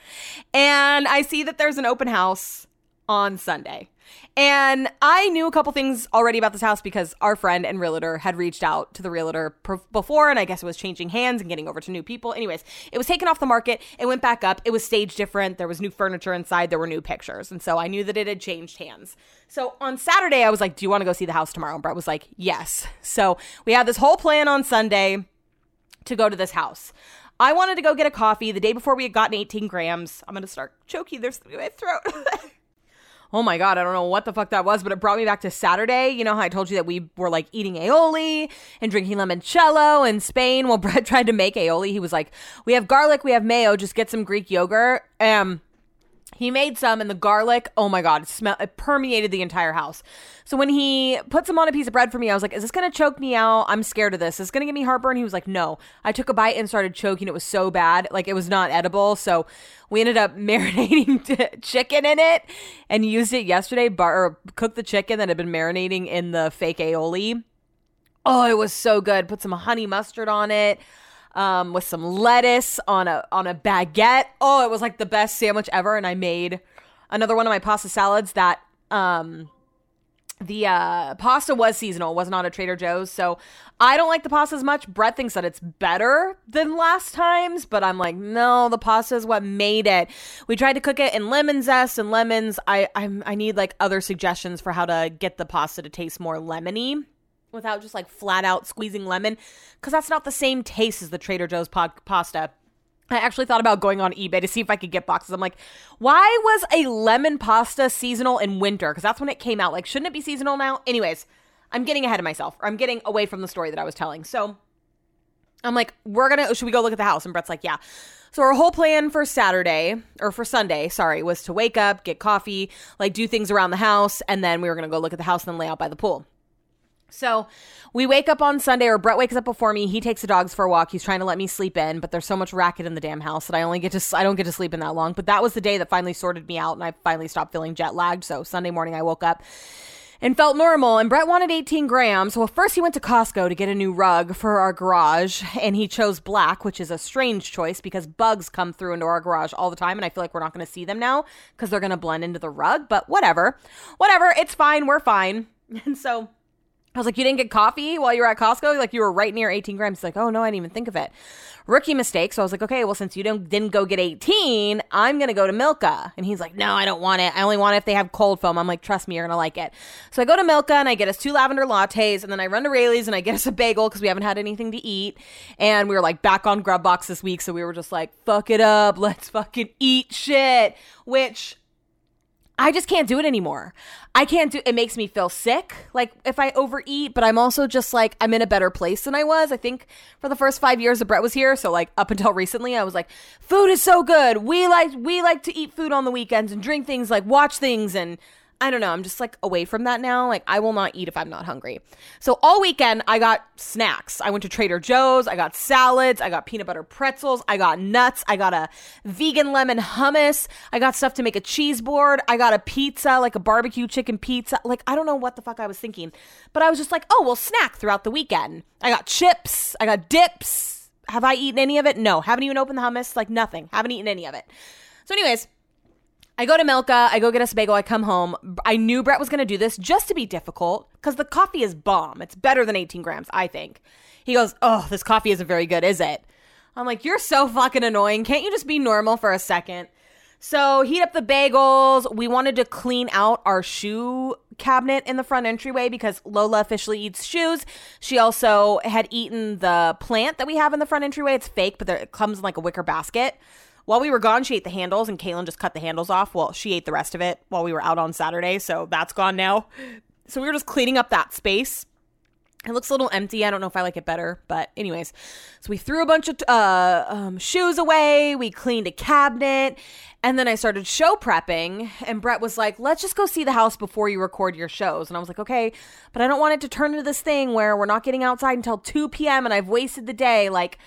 And I see that there's an open house on Sunday. And I knew a couple things already about this house because our friend and realtor had reached out to the realtor before, and I guess it was changing hands and getting over to new people. Anyways, it was taken off the market. It went back up. It was staged different. There was new furniture inside. There were new pictures. And so I knew that it had changed hands. So on Saturday, I was like, do you want to go see the house tomorrow? And Brett was like, yes. So we had this whole plan on Sunday to go to this house. I wanted to go get a coffee. The day before we had gotten 18 grams. I'm going to start choking. There's something in my throat. Oh my God, I don't know what the fuck that was, but it brought me back to Saturday. You know how I told you that we were like eating aioli and drinking limoncello in Spain while Brett tried to make aioli. He was like, we have garlic, we have mayo, just get some Greek yogurt. He made some, and the garlic, oh my God, it permeated the entire house. So when he put some on a piece of bread for me, I was like, is this going to choke me out? I'm scared of this. Is this going to give me heartburn? He was like, no. I took a bite and started choking. It was so bad. Like, it was not edible. So we ended up marinating chicken in it and used it yesterday, or cooked the chicken that had been marinating in the fake aioli. Oh, it was so good. Put some honey mustard on it. With some lettuce on a baguette. Oh, it was like the best sandwich ever. And I made another one of my pasta salads that the pasta was seasonal. It wasn't on a Trader Joe's. So I don't like the pasta as much. Brett thinks that it's better than last time's, but I'm like, no, the pasta is what made it. We tried to cook it in lemon zest and lemons. I need like other suggestions for how to get the pasta to taste more lemony, without just like flat out squeezing lemon, because that's not the same taste as the Trader Joe's pasta. I actually thought about going on eBay to see if I could get boxes. I'm like, why was a lemon pasta seasonal in winter? Because that's when it came out. Like, shouldn't it be seasonal now? Anyways, I'm getting ahead of myself, or I'm getting away from the story that I was telling. So I'm like, should we go look at the house? And Brett's like, yeah. So our whole plan for Sunday, was to wake up, get coffee, like do things around the house. And then we were going to go look at the house and then lay out by the pool. So we wake up on Sunday, or Brett wakes up before me. He takes the dogs for a walk. He's trying to let me sleep in, but there's so much racket in the damn house that I don't get to sleep in that long. But that was the day that finally sorted me out, and I finally stopped feeling jet lagged. So Sunday morning I woke up and felt normal, and Brett wanted 18 grams. Well, first he went to Costco to get a new rug for our garage, and he chose black, which is a strange choice because bugs come through into our garage all the time, and I feel like we're not going to see them now because they're going to blend into the rug, but whatever, it's fine, we're fine. And so I was like, you didn't get coffee while you were at Costco? Like, you were right near 18 grams. He's like, oh, no, I didn't even think of it. Rookie mistake. So I was like, okay, well, since you didn't go get 18, I'm going to go to Melka. And he's like, no, I don't want it. I only want it if they have cold foam. I'm like, trust me, you're going to like it. So I go to Melka, and I get us 2 lavender lattes. And then I run to Raley's, and I get us a bagel because we haven't had anything to eat. And we were, like, back on Grubbox this week. So we were just like, fuck it up. Let's fucking eat shit, which I just can't do it anymore. It makes me feel sick, like if I overeat, but I'm also just like, I'm in a better place than I was. I think for the first 5 years that Brett was here, so like up until recently, I was like, food is so good. We like to eat food on the weekends and drink things, like watch things, and I don't know. I'm just like away from that now. Like I will not eat if I'm not hungry. So all weekend I got snacks. I went to Trader Joe's. I got salads. I got peanut butter pretzels. I got nuts. I got a vegan lemon hummus. I got stuff to make a cheese board. I got a pizza, like a barbecue chicken pizza. Like I don't know what the fuck I was thinking, but I was just like, oh, we'll snack throughout the weekend. I got chips. I got dips. Have I eaten any of it? No. Haven't even opened the hummus. Like nothing. Haven't eaten any of it. So anyways, I go to Melka, I go get us a bagel, I come home. I knew Brett was going to do this just to be difficult because the coffee is bomb. It's better than 18 grams, I think. He goes, oh, this coffee isn't very good, is it? I'm like, you're so fucking annoying. Can't you just be normal for a second? So heat up the bagels. We wanted to clean out our shoe cabinet in the front entryway because Lola officially eats shoes. She also had eaten the plant that we have in the front entryway. It's fake, but it comes in like a wicker basket. While we were gone, she ate the handles, and Caitlin just cut the handles off. Well, she ate the rest of it while we were out on Saturday, so that's gone now. So we were just cleaning up that space. It looks a little empty. I don't know if I like it better, but anyways. So we threw a bunch of shoes away. We cleaned a cabinet, and then I started show prepping, and Brett was like, let's just go see the house before you record your shows. And I was like, okay, but I don't want it to turn into this thing where we're not getting outside until 2 p.m., and I've wasted the day, like...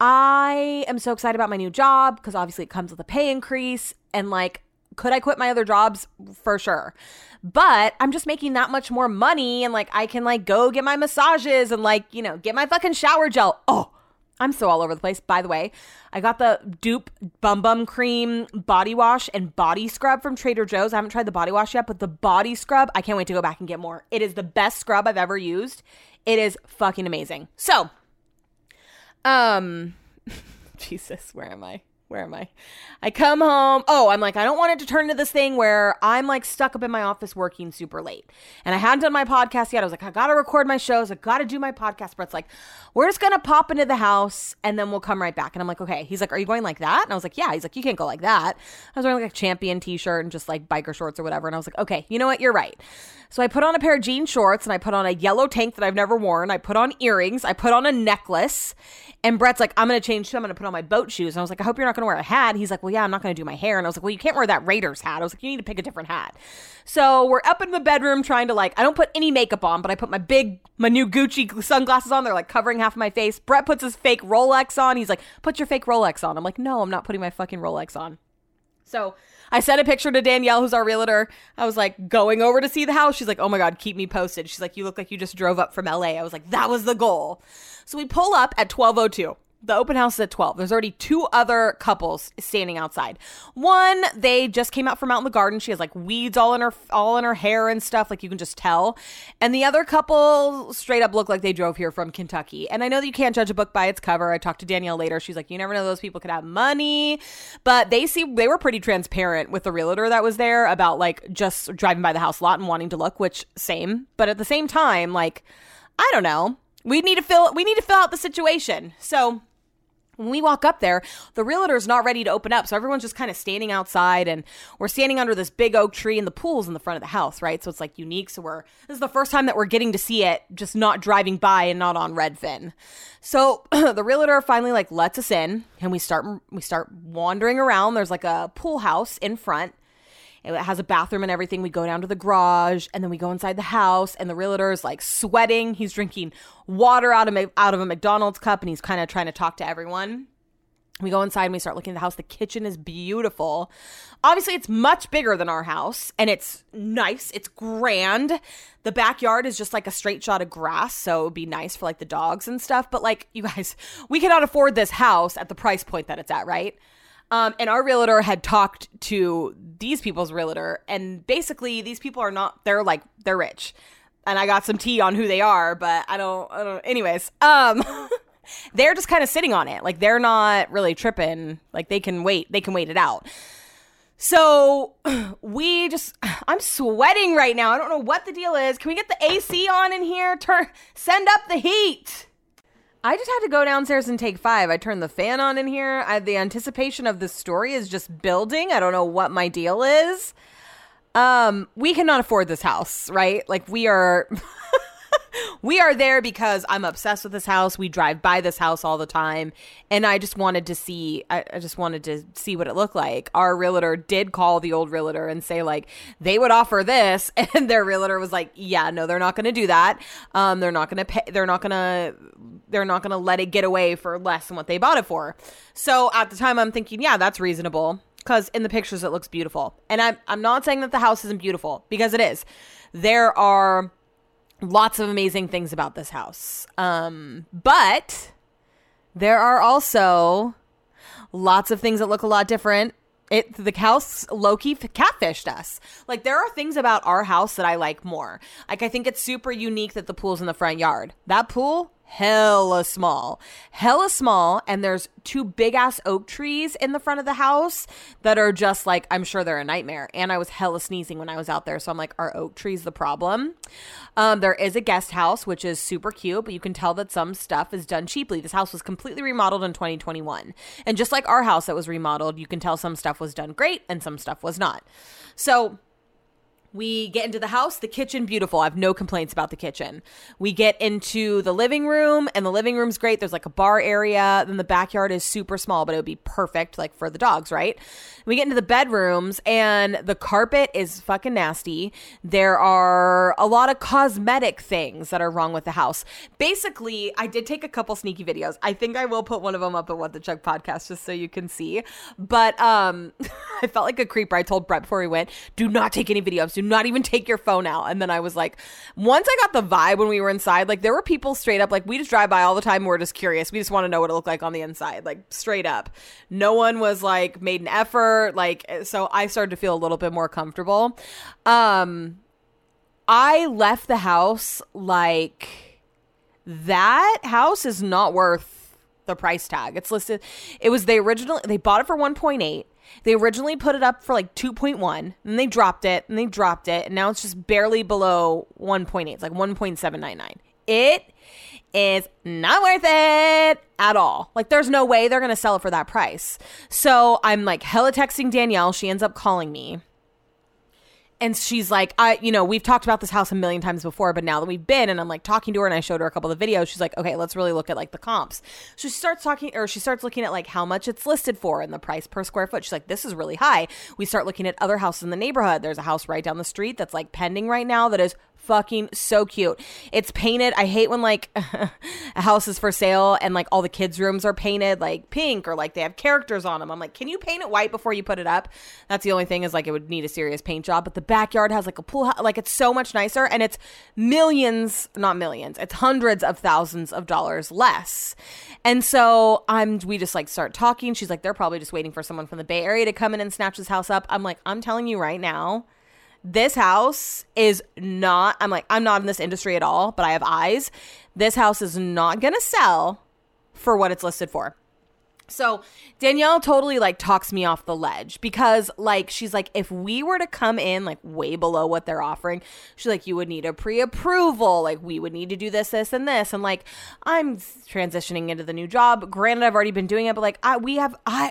I am so excited about my new job because obviously it comes with a pay increase and like, could I quit my other jobs? For sure. But I'm just making that much more money and like, I can like go get my massages and like, you know, get my fucking shower gel. Oh, I'm so all over the place. By the way, I got the dupe Bum Bum Cream body wash and body scrub from Trader Joe's. I haven't tried the body wash yet, but the body scrub, I can't wait to go back and get more. It is the best scrub I've ever used. It is fucking amazing. So Jesus, where am I? I come home. Oh, I'm like, I don't want it to turn into this thing where I'm like stuck up in my office working super late. And I hadn't done my podcast yet. I was like, I got to record my shows. I got to do my podcast. Brett's like, we're just going to pop into the house and then we'll come right back. And I'm like, okay. He's like, are you going like that? And I was like, yeah. He's like, you can't go like that. I was wearing like a Champion t-shirt and just like biker shorts or whatever. And I was like, okay, you know what? You're right. So I put on a pair of jean shorts and I put on a yellow tank that I've never worn. I put on earrings. I put on a necklace. And Brett's like, I'm going to change shoes. I'm going to put on my boat shoes. And I was like, I hope you're not going to wear a hat. He's like, well, yeah, I'm not going to do my hair. And I was like, well, you can't wear that Raiders hat. I was like, you need to pick a different hat. So we're up in the bedroom trying to like, I don't put any makeup on, but I put my new Gucci sunglasses on. They're like covering half of my face. Brett puts his fake Rolex on. He's like, put your fake Rolex on. I'm like, no, I'm not putting my fucking Rolex on. So I sent a picture to Danielle, who's our realtor. I was like, going over to see the house. She's like, oh my God, keep me posted. She's like, you look like you just drove up from LA. I was like, that was the goal. So we pull up at 12:02. The open house is at 12. There's already two other couples standing outside. One, they just came out from out in the garden. She has like weeds all in her hair and stuff. Like you can just tell. And the other couple straight up look like they drove here from Kentucky. And I know that you can't judge a book by its cover. I talked to Danielle later. She's like, you never know, those people could have money. But they were pretty transparent with the realtor that was there about like just driving by the house lot and wanting to look, which same. But at the same time, like, I don't know. We need to fill out the situation. So when we walk up there, the realtor's not ready to open up. So everyone's just kind of standing outside and we're standing under this big oak tree and the pool's in the front of the house, right? So it's like unique. So this is the first time that we're getting to see it, just not driving by and not on Redfin. So the realtor finally like lets us in and we start wandering around. There's like a pool house in front. It has a bathroom and everything. We go down to the garage and then we go inside the house and the realtor is like sweating. He's drinking water out of a McDonald's cup and he's kind of trying to talk to everyone. We go inside and we start looking at the house. The kitchen is beautiful. Obviously, it's much bigger than our house and it's nice. It's grand. The backyard is just like a straight shot of grass. So it would be nice for like the dogs and stuff. But like you guys, we cannot afford this house at the price point that it's at, right? And our realtor had talked to these people's realtor and basically these people are not, they're rich. And I got some tea on who they are, but I don't anyways, they're just kind of sitting on it. Like they're not really tripping. Like they can wait it out. So I'm sweating right now. I don't know what the deal is. Can we get the AC on in here? Send up the heat. I just had to go downstairs and take 5. I turned the fan on in here. The anticipation of this story is just building. I don't know what my deal is. We cannot afford this house, right? Like we are We are there because I'm obsessed with this house. We drive by this house all the time. And I just wanted to see, I just wanted to see what it looked like. Our realtor did call the old realtor and say, like, they would offer this. And their realtor was like, yeah, no, they're not going to do that. They're not going to pay. They're not going to let it get away for less than what they bought it for. So at the time I'm thinking, yeah, that's reasonable. Because in the pictures, it looks beautiful. And I'm not saying that the house isn't beautiful, because it is. There are lots of amazing things about this house. But there are also lots of things that look a lot different. The house low-key catfished us. Like, there are things about our house that I like more. Like, I think it's super unique that the pool's in the front yard. That pool... hella small, and there's two big ass oak trees in the front of the house that are just like, I'm sure they're a nightmare. And I was hella sneezing when I was out there, so I'm like, are oak trees the problem? There is a guest house, which is super cute, but you can tell that some stuff is done cheaply. This house was completely remodeled in 2021, and just like our house that was remodeled, you can tell some stuff was done great and some stuff was not. So we get into the house, the kitchen, beautiful. I have no complaints about the kitchen. We get into the living room, and the living room's great. There's like a bar area. Then the backyard is super small, but it would be perfect like for the dogs, right? We get into the bedrooms, and the carpet is fucking nasty. There are a lot of cosmetic things that are wrong with the house. Basically, I did take a couple sneaky videos. I think I will put one of them up at What The Chunk Podcast just so you can see. But I felt like a creeper. I told Brett before we went, do not take any videos. Do not even take your phone out. And then I was like, once I got the vibe when we were inside, like there were people straight up, like we just drive by all the time. And we're just curious. We just want to know what it looked like on the inside, like straight up. No one was like made an effort. Like, so I started to feel a little bit more comfortable. I left the house like, that house is not worth the price tag. It's listed. It was, they bought it for 1.8. They originally put it up for like 2.1, and they dropped it, and and now it's just barely below 1.8. It's like 1.799. It is not worth it at all. Like, there's no way they're going to sell it for that price. So I'm like hella texting Danielle. She ends up calling me. And she's like, we've talked about this house a million times before, but now that we've been, and I'm like talking to her, and I showed her a couple of the videos, she's like, okay, let's really look at like the comps. So she starts looking at like how much it's listed for and the price per square foot. She's like, this is really high. We start looking at other houses in the neighborhood. There's a house right down the street that's like pending right now that is fucking so cute. It's painted. I hate when like a house is for sale and like all the kids' rooms are painted like pink or like they have characters on them. I'm like, can you paint it white before you put it up? That's the only thing, is like it would need a serious paint job. But the backyard has like a pool, like it's so much nicer, and it's it's hundreds of thousands of dollars less. And so we just like start talking. She's like, they're probably just waiting for someone from the Bay Area to come in and snatch this house up. I'm like, I'm telling you right now, this house is not, I'm like, I'm not in this industry at all, but I have eyes. This house is not going to sell for what it's listed for. So Danielle totally like talks me off the ledge, because like, she's like, if we were to come in like way below what they're offering, she's like, you would need a pre-approval. Like, we would need to do this, this, and this. And like, I'm transitioning into the new job. Granted, I've already been doing it, but like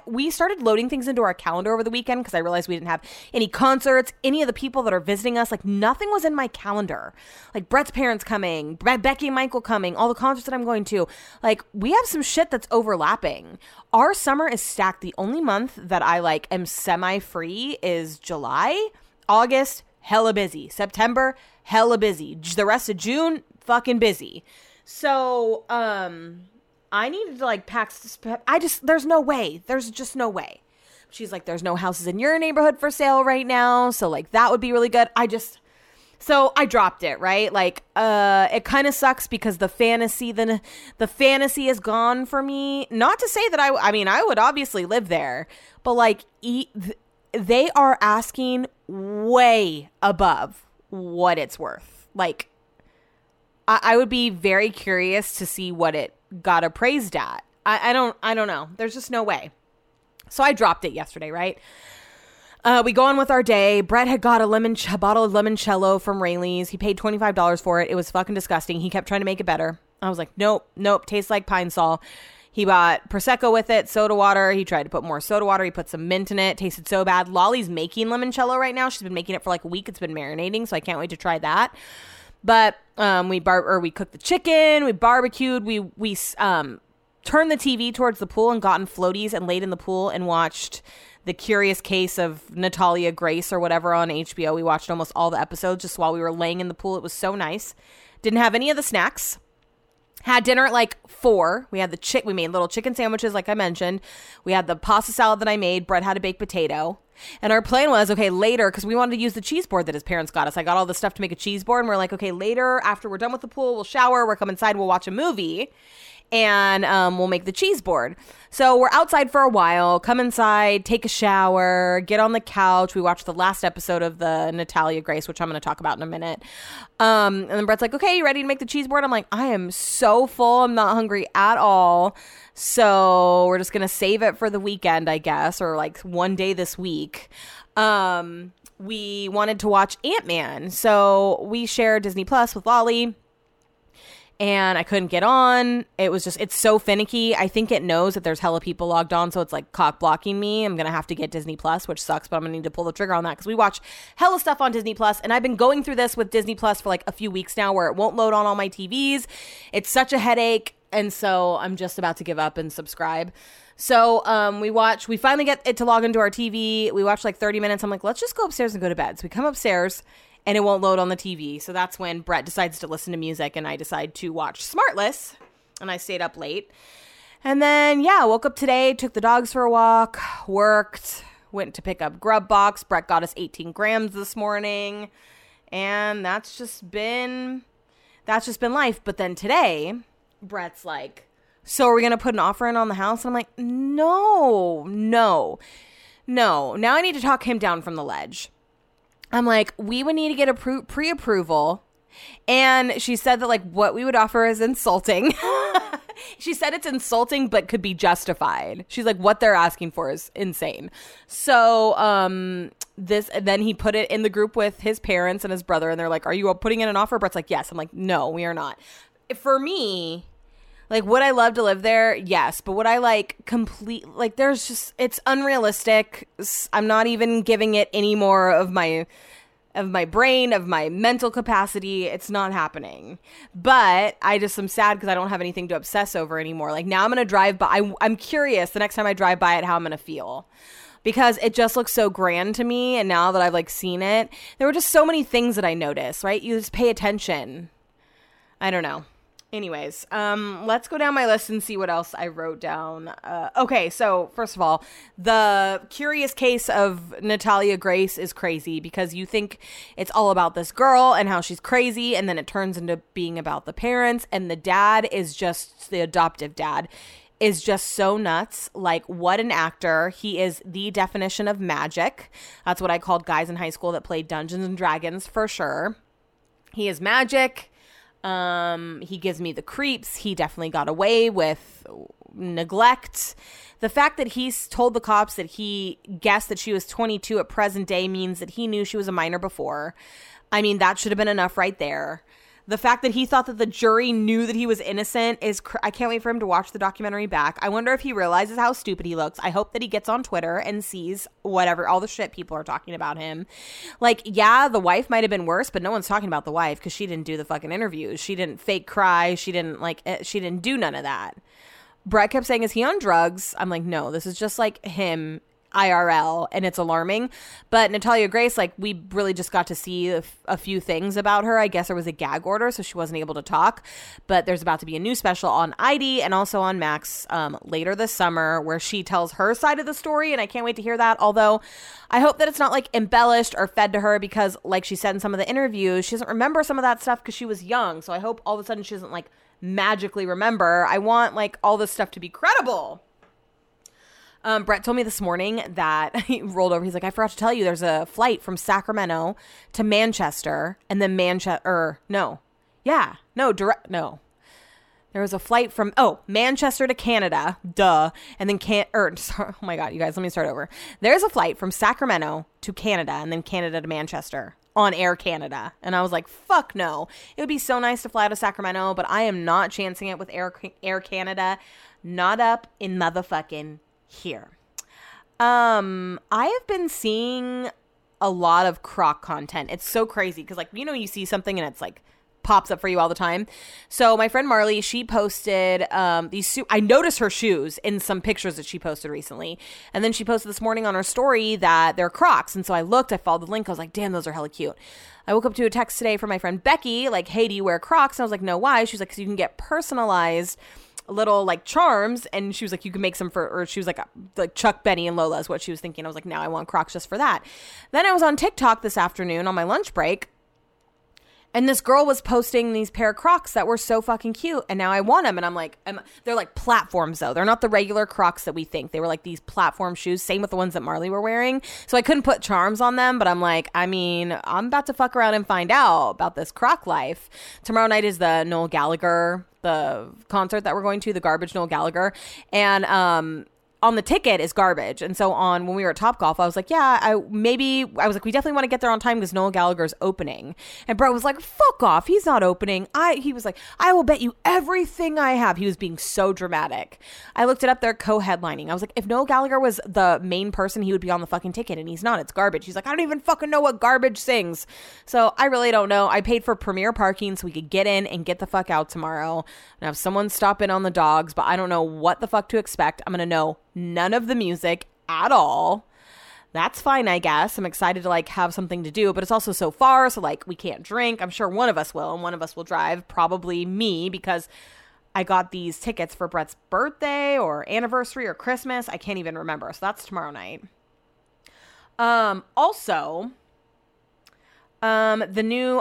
we started loading things into our calendar over the weekend, because I realized we didn't have any concerts, any of the people that are visiting us. Like, nothing was in my calendar. Like Brett's parents coming, Becky and Michael coming, all the concerts that I'm going to. Like, we have some shit that's overlapping. Our summer is stacked. The only month that I like am semi-free is July. August, hella busy. September, hella busy. The rest of June, fucking busy. So I needed to like pack. There's no way. There's just no way. She's like, there's no houses in your neighborhood for sale right now. So like, that would be really good. So I dropped it, right? Like, it kind of sucks, because the fantasy is gone for me. Not to say that I would obviously live there, but like, they are asking way above what it's worth. Like, I would be very curious to see what it got appraised at. I don't know. There's just no way. So I dropped it yesterday, right? We go on with our day. Brett had got a bottle of limoncello from Raley's. He paid $25 for it. It was fucking disgusting. He kept trying to make it better. I was like, nope. Tastes like Pine Sol. He bought Prosecco with it, soda water. He tried to put more soda water. He put some mint in it. Tasted so bad. Lolly's making limoncello right now. She's been making it for like a week. It's been marinating, so I can't wait to try that. But we cooked the chicken, we barbecued, we turned the TV towards the pool and gotten floaties and laid in the pool and watched The Curious Case of Natalia Grace or whatever on HBO. We watched almost all the episodes just while we were laying in the pool. It was so nice. Didn't have any of the snacks. Had dinner at like 4. We had we made little chicken sandwiches like I mentioned. We had the pasta salad that I made. Brett had a baked potato. And our plan was, okay, later, because we wanted to use the cheese board that his parents got us. I got all the stuff to make a cheese board. And we're like, okay, later, after we're done with the pool, we'll shower, we'll come inside, we'll watch a movie. And we'll make the cheese board. So we're outside for a while, come inside, take a shower, get on the couch. We watched the last episode of the Natalia Grace, which I'm going to talk about in a minute. And then Brett's like, okay, you ready to make the cheese board? I'm like, I am so full. I'm not hungry at all. So we're just going to save it for the weekend, I guess, or like one day this week. We wanted to watch Ant-Man. So we share Disney Plus with Lolly. And I couldn't get on. It was just, it's so finicky. I think it knows that there's hella people logged on. So it's like cock blocking me. I'm going to have to get Disney Plus, which sucks, but I'm going to need to pull the trigger on that because we watch hella stuff on Disney Plus. And I've been going through this with Disney Plus for like a few weeks now where it won't load on all my TVs. It's such a headache. And so I'm just about to give up and subscribe. So we finally get it to log into our TV. We watch like 30 minutes. I'm like, let's just go upstairs and go to bed. So we come upstairs. And it won't load on the TV. So that's when Brett decides to listen to music and I decide to watch Smartless. And I stayed up late. And then, yeah, woke up today, took the dogs for a walk, worked, went to pick up Grubbox. Brett got us 18 grams this morning. And that's just been life. But then today, Brett's like, so are we going to put an offer in on the house? And I'm like, no. Now I need to talk him down from the ledge. I'm like, we would need to get a pre-approval. And she said that like what we would offer is insulting. She said it's insulting, but could be justified. She's like, what they're asking for is insane. So then he put it in the group with his parents and his brother. And they're like, are you all putting in an offer? Brett's like, yes. I'm like, no, we are not. For me, like, would I love to live there? Yes. But would I like there's just, it's unrealistic. I'm not even giving it any more of my brain, of my mental capacity. It's not happening. But I just am sad because I don't have anything to obsess over anymore. Like now I'm going to drive by. I'm curious the next time I drive by it, how I'm going to feel. Because it just looks so grand to me. And now that I've like seen it, there were just so many things that I noticed, right? You just pay attention. I don't know. Anyways, let's go down my list and see what else I wrote down. Okay, so first of all, the Curious Case of Natalia Grace is crazy because you think it's all about this girl and how she's crazy, and then it turns into being about the parents, and the dad is just, the adoptive dad is just so nuts. Like, what an actor. He is the definition of magic. That's what I called guys in high school that played Dungeons and Dragons for sure. He is magic. He gives me the creeps. He definitely got away with neglect. The fact that he's told the cops that he guessed that she was 22 at present day means that he knew she was a minor before. I mean, that should have been enough right there. The fact that he thought that the jury knew that he was innocent is I can't wait for him to watch the documentary back. I wonder if he realizes how stupid he looks. I hope that he gets on Twitter and sees whatever, all the shit people are talking about him. Like, yeah, the wife might have been worse, but no one's talking about the wife because she didn't do the fucking interviews. She didn't fake cry. She didn't do none of that. Brett kept saying, is he on drugs? I'm like, no, this is just like him IRL, and it's alarming. But Natalia Grace, like, we really just got to see a few things about her. I guess there was a gag order, so she wasn't able to talk, but there's about to be a new special on ID and also on Max later this summer where she tells her side of the story, and I can't wait to hear that. Although I hope that it's not like embellished or fed to her, because like she said in some of the interviews, she doesn't remember some of that stuff because she was young. So I hope all of a sudden she doesn't like magically remember. I want like all this stuff to be credible. Brett told me this morning that he rolled over. He's like, I forgot to tell you, there's a flight from Sacramento to Manchester, and then There was a flight from, Manchester to Canada, and then oh my God, you guys, let me start over. There's a flight from Sacramento to Canada, and then Canada to Manchester on Air Canada. And I was like, fuck no. It would be so nice to fly to Sacramento, but I am not chancing it with Air Canada. Not up in motherfucking here. I have been seeing a lot of croc content. It's so crazy because, like, you know, you see something and it's like pops up for you all the time. So my friend Marley, she posted these I noticed her shoes in some pictures that she posted recently. And then she posted this morning on her story that they're Crocs. And so I looked, I followed the link. I was like, damn, those are hella cute. I woke up to a text today from my friend Becky, like, hey, do you wear Crocs? And I was like, no, why? She's like, because you can get personalized little like charms, and she was like, you can make some for, or she was like Chuck, Benny, and Lola is what she was thinking. I was like, now I want Crocs just for that. Then I was on TikTok this afternoon on my lunch break, and this girl was posting these pair of Crocs that were so fucking cute, and now I want them. And I'm like, they're like platforms though. They're not the regular Crocs that we think. They were like these platform shoes. Same with the ones that Marley were wearing. So I couldn't put charms on them, but I'm like, I mean, I'm about to fuck around and find out about this Croc life. Tomorrow night is the Noel Gallagher, the concert that we're going to, the Garbage Noel Gallagher. And on the ticket is Garbage. And so on when we were at Top Golf, I was like, yeah, I was like, we definitely want to get there on time because Noel Gallagher's opening. And bro was like, fuck off, he's not opening. He was like, I will bet you everything I have. He was being so dramatic. I looked it up, they're co-headlining. I was like, if Noel Gallagher was the main person, he would be on the fucking ticket, and he's not. It's Garbage. He's like, I don't even fucking know what Garbage sings. So I really don't know. I paid for premier parking so we could get in and get the fuck out tomorrow and have someone stop in on the dogs, but I don't know what the fuck to expect. I'm gonna know none of the music at all. That's fine, I guess. I'm excited to like have something to do, but it's also so far, so like we can't drink. I'm sure one of us will, and one of us will drive, probably me, because I got these tickets for Brett's birthday or anniversary or Christmas. I can't even remember. So that's tomorrow night. The new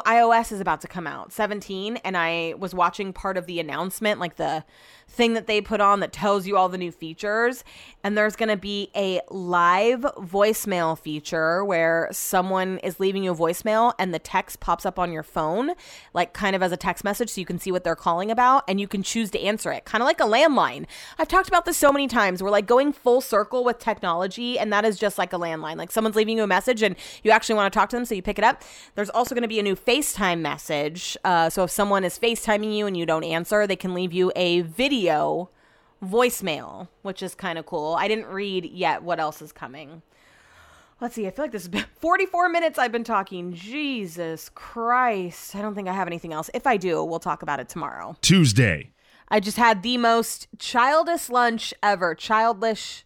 iOS is about to come out, 17, and I was watching part of the announcement, like the thing that they put on that tells you all the new features, and there's going to be a live voicemail feature where someone is leaving you a voicemail and the text pops up on your phone, like kind of as a text message, so you can see what they're calling about, and you can choose to answer it, kind of like a landline. I've talked about this so many times. We're like going full circle with technology, and that is just like a landline. Like someone's leaving you a message and you actually want to talk to them, so you pick it up. There's also going to be a new FaceTime message. So if someone is FaceTiming you and you don't answer, they can leave you a video voicemail, which is kind of cool. I didn't read yet what else is coming. Let's see. I feel like this has been 44 minutes I've been talking. Jesus Christ. I don't think I have anything else. If I do, we'll talk about it tomorrow. Tuesday. I just had the most childish lunch ever. Childish,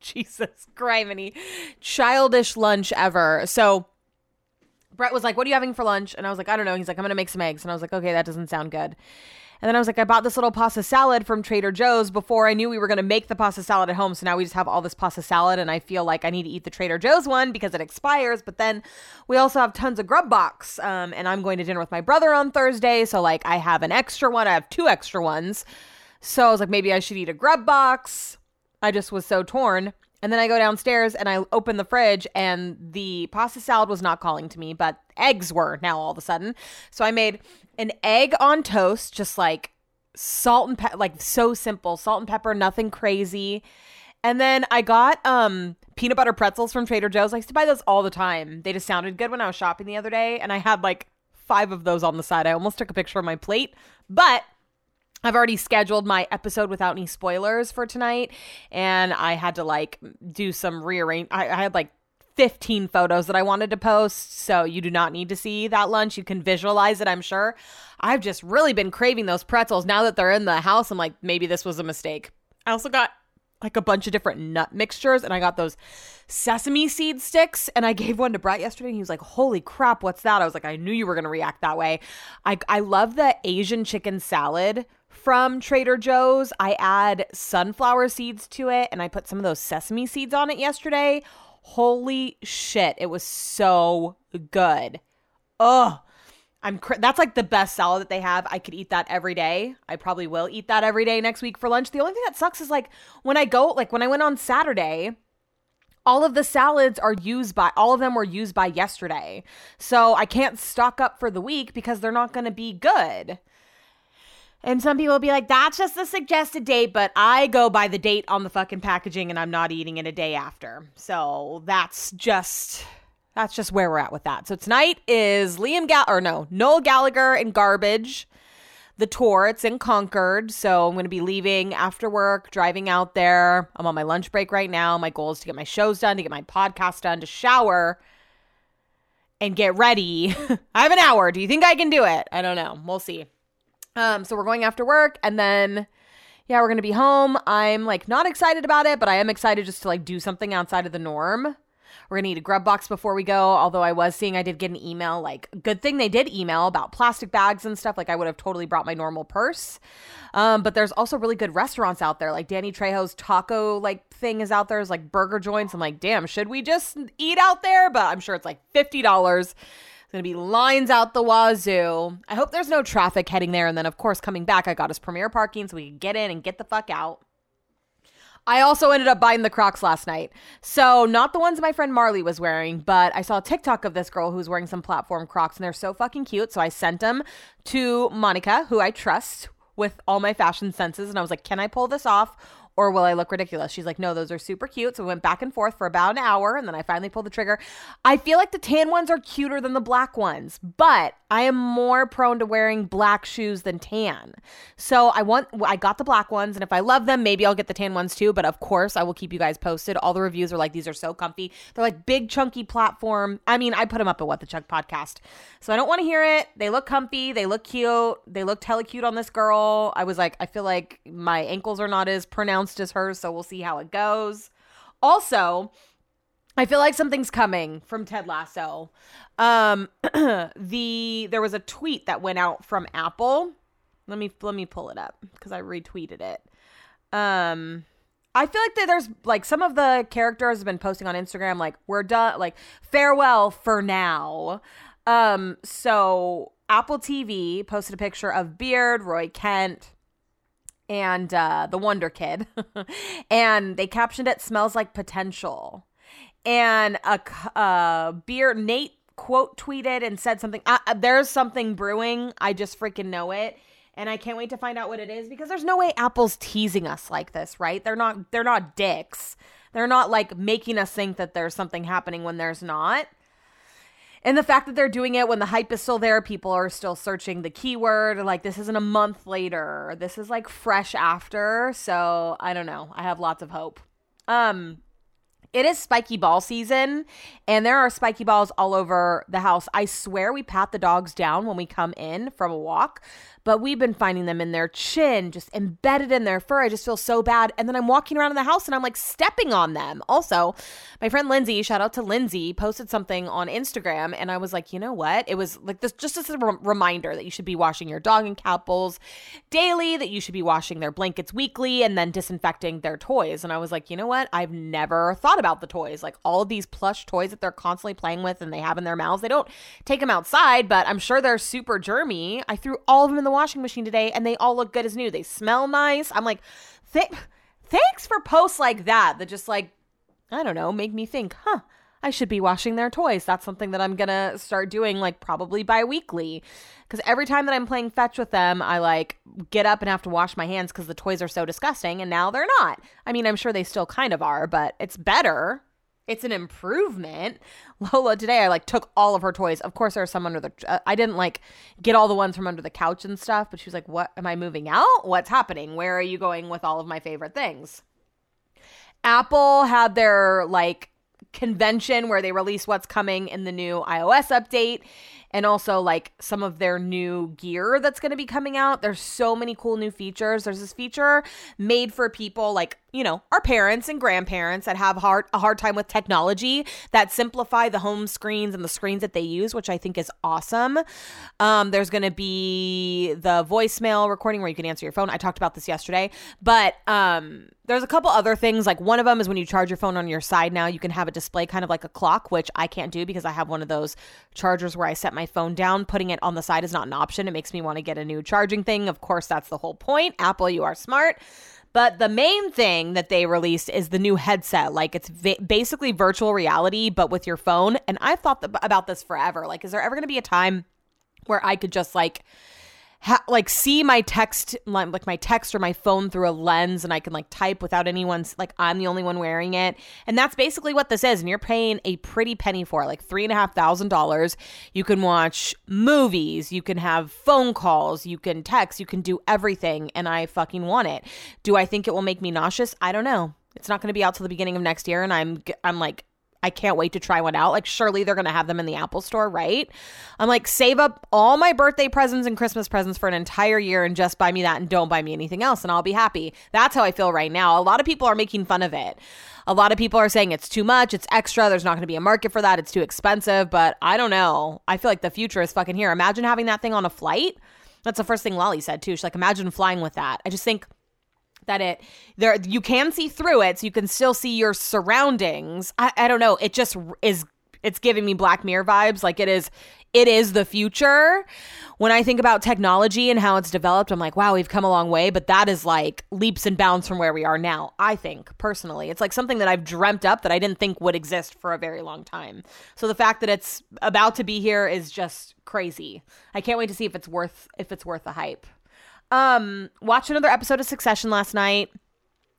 Jesus criminy, childish lunch ever. So Brett was like, what are you having for lunch? And I was like, I don't know. He's like, I'm going to make some eggs. And I was like, okay, that doesn't sound good. And then I was like, I bought this little pasta salad from Trader Joe's before I knew we were going to make the pasta salad at home. So now we just have all this pasta salad, and I feel like I need to eat the Trader Joe's one because it expires. But then we also have tons of Grubbox, and I'm going to dinner with my brother on Thursday. So like I have an extra one. I have two extra ones. So I was like, maybe I should eat a Grubbox. I just was so torn. And then I go downstairs and I open the fridge, and the pasta salad was not calling to me, but eggs were now all of a sudden. So I made an egg on toast, just like salt and pepper, like so simple, salt and pepper, nothing crazy. And then I got peanut butter pretzels from Trader Joe's. I used to buy those all the time. They just sounded good when I was shopping the other day. And I had like 5 of those on the side. I almost took a picture of my plate, but I've already scheduled my episode without any spoilers for tonight, and I had to like do some rearrange. I had like 15 photos that I wanted to post, so you do not need to see that lunch. You can visualize it, I'm sure. I've just really been craving those pretzels. Now that they're in the house, I'm like, maybe this was a mistake. I also got like a bunch of different nut mixtures, and I got those sesame seed sticks, and I gave one to Brett yesterday, and he was like, holy crap, what's that? I was like, I knew you were going to react that way. I love the Asian chicken salad from Trader Joe's. I add sunflower seeds to it, and I put some of those sesame seeds on it yesterday. Holy shit, it was so good. Oh, that's like the best salad that they have. I could eat that every day. I probably will eat that every day next week for lunch. The only thing that sucks is like when I went on Saturday, all of the salads all of them were used by yesterday. So I can't stock up for the week because they're not going to be good. And some people will be like, that's just the suggested date, but I go by the date on the fucking packaging, and I'm not eating it a day after. So that's just where we're at with that. So tonight is Noel Gallagher and Garbage, the tour. It's in Concord. So I'm going to be leaving after work, driving out there. I'm on my lunch break right now. My goal is to get my shows done, to get my podcast done, to shower, and get ready. I have an hour. Do you think I can do it? I don't know. We'll see. So we're going after work, and then, yeah, we're going to be home. I'm like not excited about it, but I am excited just to like do something outside of the norm. We're going to eat a Grubbox before we go. Although I did get an email, like, good thing they did email about plastic bags and stuff. Like, I would have totally brought my normal purse. But there's also really good restaurants out there. Like, Danny Trejo's taco, like, thing is out there. It's, like, burger joints. I'm like, damn, should we just eat out there? But I'm sure it's, like, $50. It's going to be lines out the wazoo. I hope there's no traffic heading there. And then, of course, coming back, I got us premier parking so we could get in and get the fuck out. I also ended up buying the Crocs last night. So not the ones my friend Marley was wearing, but I saw a TikTok of this girl who's wearing some platform Crocs, and they're so fucking cute. So I sent them to Monica, who I trust with all my fashion senses. And I was like, can I pull this off or will I look ridiculous? She's like, no, those are super cute. So we went back and forth for about an hour, and then I finally pulled the trigger. I feel like the tan ones are cuter than the black ones, but I am more prone to wearing black shoes than tan. So I got the black ones, and if I love them, maybe I'll get the tan ones too. But of course, I will keep you guys posted. All the reviews are like, these are so comfy. They're like big, chunky platform. I mean, I put them up at What The Chunk Podcast. So I don't want to hear it. They look comfy. They look cute. They looked hella cute on this girl. I was like, I feel like my ankles are not as pronounced as hers, so we'll see how it goes. Also, I feel like something's coming from Ted Lasso. There was a tweet that went out from Apple. Let me pull it up because I retweeted it. I feel like that there's like some of the characters have been posting on Instagram like, we're done, like, farewell for now. So Apple TV posted a picture of Beard, Roy Kent, and the Wonder Kid. And they captioned it, smells like potential. And Nate quote tweeted and said something, there's something brewing. I just freaking know it. And I can't wait to find out what it is, because there's no way Apple's teasing us like this, right? They're not dicks. They're not like making us think that there's something happening when there's not. And the fact that they're doing it when the hype is still there, people are still searching the keyword. Like, this isn't a month later. This is like fresh after. So I don't know. I have lots of hope. It is spiky ball season, and there are spiky balls all over the house. I swear we pat the dogs down when we come in from a walk, but we've been finding them in their chin, just embedded in their fur. I just feel so bad. And then I'm walking around in the house and I'm like stepping on them. Also, my friend Lindsay, shout out to Lindsay, posted something on Instagram, and I was like, you know what? It was like this, just as a reminder that you should be washing your dog and cat bowls daily, that you should be washing their blankets weekly, and then disinfecting their toys. And I was like, you know what? I've never thought about the toys. Like, all of these plush toys that they're constantly playing with and they have in their mouths, they don't take them outside, but I'm sure they're super germy. I threw all of them in the washing machine today, and they all look good as new. They smell nice. I'm like, thanks for posts like that just, like, I don't know, make me think, I should be washing their toys. That's something that I'm gonna start doing, like, probably bi-weekly, because every time that I'm playing fetch with them, I like get up and have to wash my hands because the toys are so disgusting, and now they're not. I mean, I'm sure they still kind of are, but it's better. It's an improvement. Lola today, I like took all of her toys. Of course, there are some under the, I didn't like get all the ones from under the couch and stuff, but she was like, what, am I moving out? What's happening? Where are you going with all of my favorite things? Apple had their like convention where they release what's coming in the new iOS update, and also like some of their new gear that's going to be coming out. There's so many cool new features. There's this feature made for people like, you know, our parents and grandparents that have a hard time with technology, that simplify the home screens and the screens that they use, which I think is awesome. There's going to be the voicemail recording where you can answer your phone. I talked about this yesterday, but there's a couple other things. Like, one of them is when you charge your phone on your side now, you can have a display kind of like a clock, which I can't do because I have one of those chargers where I set my phone down. Putting it on the side is not an option. It makes me want to get a new charging thing. Of course, that's the whole point. Apple, you are smart. But the main thing that they released is the new headset. Like, it's basically virtual reality, but with your phone. And I've thought about this forever. Like, is there ever going to be a time where I could just like see my text, like my text or my phone through a lens, and I can like type without anyone's, like, I'm the only one wearing it? And that's basically what this is. And you're paying a pretty penny for it, like $3,500. You can watch movies, you can have phone calls, you can text, you can do everything. And I fucking want it. Do I think it will make me nauseous? I don't know. It's not going to be out till the beginning of next year. And I'm like, I can't wait to try one out. Like, surely they're going to have them in the Apple store, right? I'm like, save up all my birthday presents and Christmas presents for an entire year and just buy me that and don't buy me anything else, and I'll be happy. That's how I feel right now. A lot of people are making fun of it. A lot of people are saying it's too much, it's extra, there's not going to be a market for that, it's too expensive, but I don't know. I feel like the future is fucking here. Imagine having that thing on a flight. That's the first thing Lolly said too. She's like, imagine flying with that. I just think that it there you can see through it, so you can still see your surroundings. I don't know. It just is. It's giving me Black Mirror vibes. Like it is the future. When I think about technology and how it's developed, I'm like, wow, we've come a long way. But that is like leaps and bounds from where we are now. I think personally, it's like something that I've dreamt up that I didn't think would exist for a very long time. So the fact that it's about to be here is just crazy. I can't wait to see if it's worth the hype. Watched another episode of Succession last night.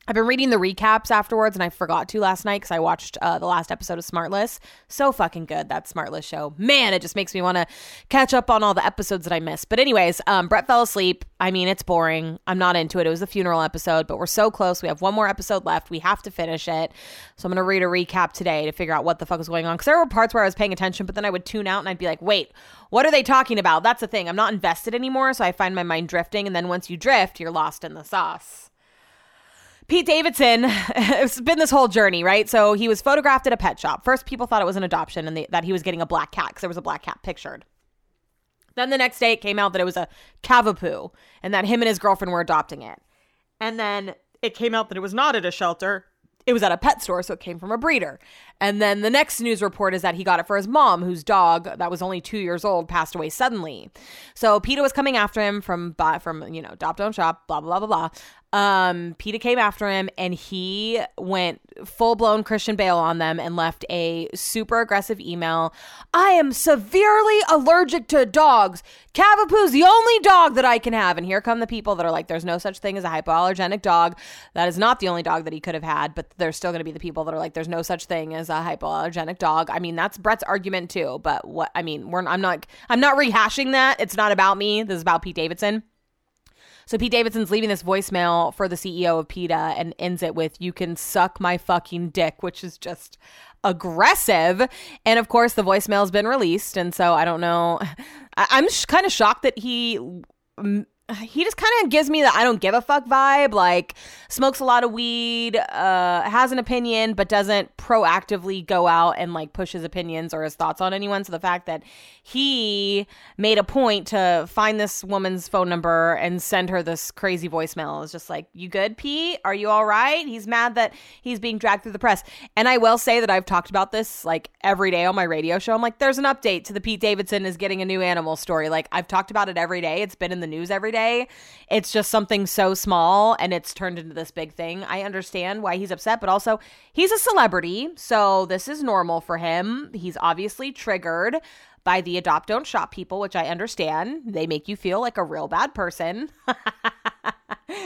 I've been reading the recaps afterwards, and I forgot to last night because I watched the last episode of Smartless. So fucking good, that Smartless show. Man, it just makes me want to catch up on all the episodes that I missed. But anyways, Brett fell asleep. I mean, it's boring. I'm not into it. It was the funeral episode, but we're so close. We have one more episode left. We have to finish it. So I'm going to read a recap today to figure out what the fuck was going on. Because there were parts where I was paying attention, but then I would tune out, and I'd be like, wait, what are they talking about? That's the thing. I'm not invested anymore, so I find my mind drifting. And then once you drift, you're lost in the sauce. Pete Davidson, it's been this whole journey, right? So he was photographed at a pet shop. First, people thought it was an adoption and that he was getting a black cat because there was a black cat pictured. Then the next day, it came out that it was a Cavapoo and that him and his girlfriend were adopting it. And then it came out that it was not at a shelter. It was at a pet store, so it came from a breeder. And then the next news report is that he got it for his mom, whose dog that was only 2 years old passed away suddenly. So PETA was coming after him from adopt, don't shop, blah, blah, blah, blah, blah. PETA came after him, and he went full-blown Christian Bale on them and left a super aggressive email. I am severely allergic to dogs. Cavapoo's the only dog that I can have. And here come the people that are like, there's no such thing as a hypoallergenic dog. That is not the only dog that he could have had, but there's still going to be the people that are like, there's no such thing as a hypoallergenic dog. I mean, that's Brett's argument too, but what I mean, I'm not rehashing that. It's not about me. This is about Pete Davidson. So Pete Davidson's leaving this voicemail for the CEO of PETA and ends it with, you can suck my fucking dick, which is just aggressive. And of course, the voicemail's been released. And so I don't know. I'm kind of shocked that he just kind of gives me the I don't give a fuck vibe, like smokes a lot of weed, has an opinion, but doesn't proactively go out and like push his opinions or his thoughts on anyone. So the fact that he made a point to find this woman's phone number and send her this crazy voicemail is just like, you good, Pete? Are you all right? He's mad that he's being dragged through the press. And I will say that I've talked about this like every day on my radio show. I'm like, there's an update to the Pete Davidson is getting a new animal story. Like I've talked about it every day. It's been in the news every day. It's just something so small and it's turned into this big thing. I understand why he's upset, but also he's a celebrity, so this is normal for him. He's obviously triggered by the adopt don't shop people, which I understand. They make you feel like a real bad person.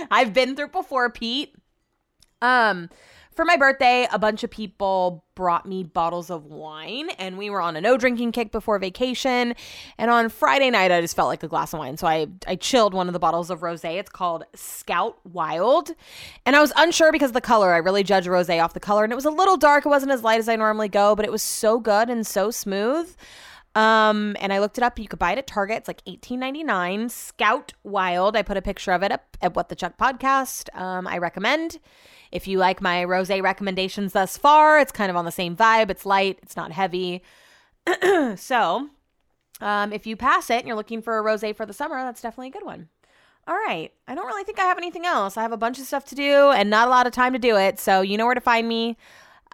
I've been through before, Pete. For my birthday, a bunch of people brought me bottles of wine, and we were on a no drinking kick before vacation. And on Friday night, I just felt like a glass of wine. So I chilled one of the bottles of rosé. It's called Scout Wild. And I was unsure because of the color. I really judge rosé off the color. And it was a little dark. It wasn't as light as I normally go, but it was so good and so smooth. And I looked it up. You could buy it at Target. It's like $18.99. Scout Wild. I put a picture of it up at What The Chunk Podcast. I recommend. If you like my rosé recommendations thus far, it's kind of on the same vibe. It's light. It's not heavy. So if you pass it and you're looking for a rosé for the summer, that's definitely a good one. All right. I don't really think I have anything else. I have a bunch of stuff to do and not a lot of time to do it. So you know where to find me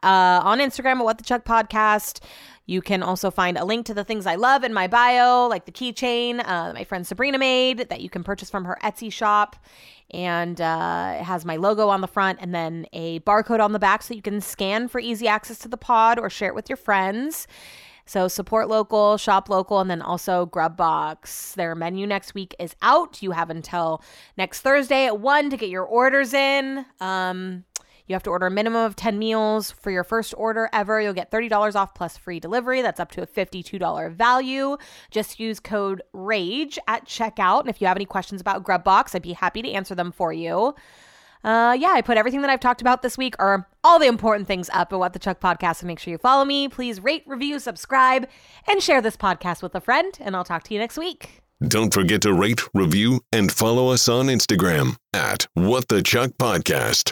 on Instagram at What The Chunk Podcast. You can also find a link to the things I love in my bio, like the keychain my friend Sabrina made that you can purchase from her Etsy shop. And it has my logo on the front and then a barcode on the back so you can scan for easy access to the pod or share it with your friends. So support local, shop local, and then also Grubbox. Their menu next week is out. You have until next Thursday at 1 to get your orders in. You have to order a minimum of 10 meals for your first order ever. You'll get $30 off plus free delivery. That's up to a $52 value. Just use code RAGE at checkout. And if you have any questions about Grubbox, I'd be happy to answer them for you. Yeah, I put everything that I've talked about this week or all the important things up at What The Chunk Podcast. So make sure you follow me. Please rate, review, subscribe, and share this podcast with a friend. And I'll talk to you next week. Don't forget to rate, review, and follow us on Instagram at What The Chunk Podcast.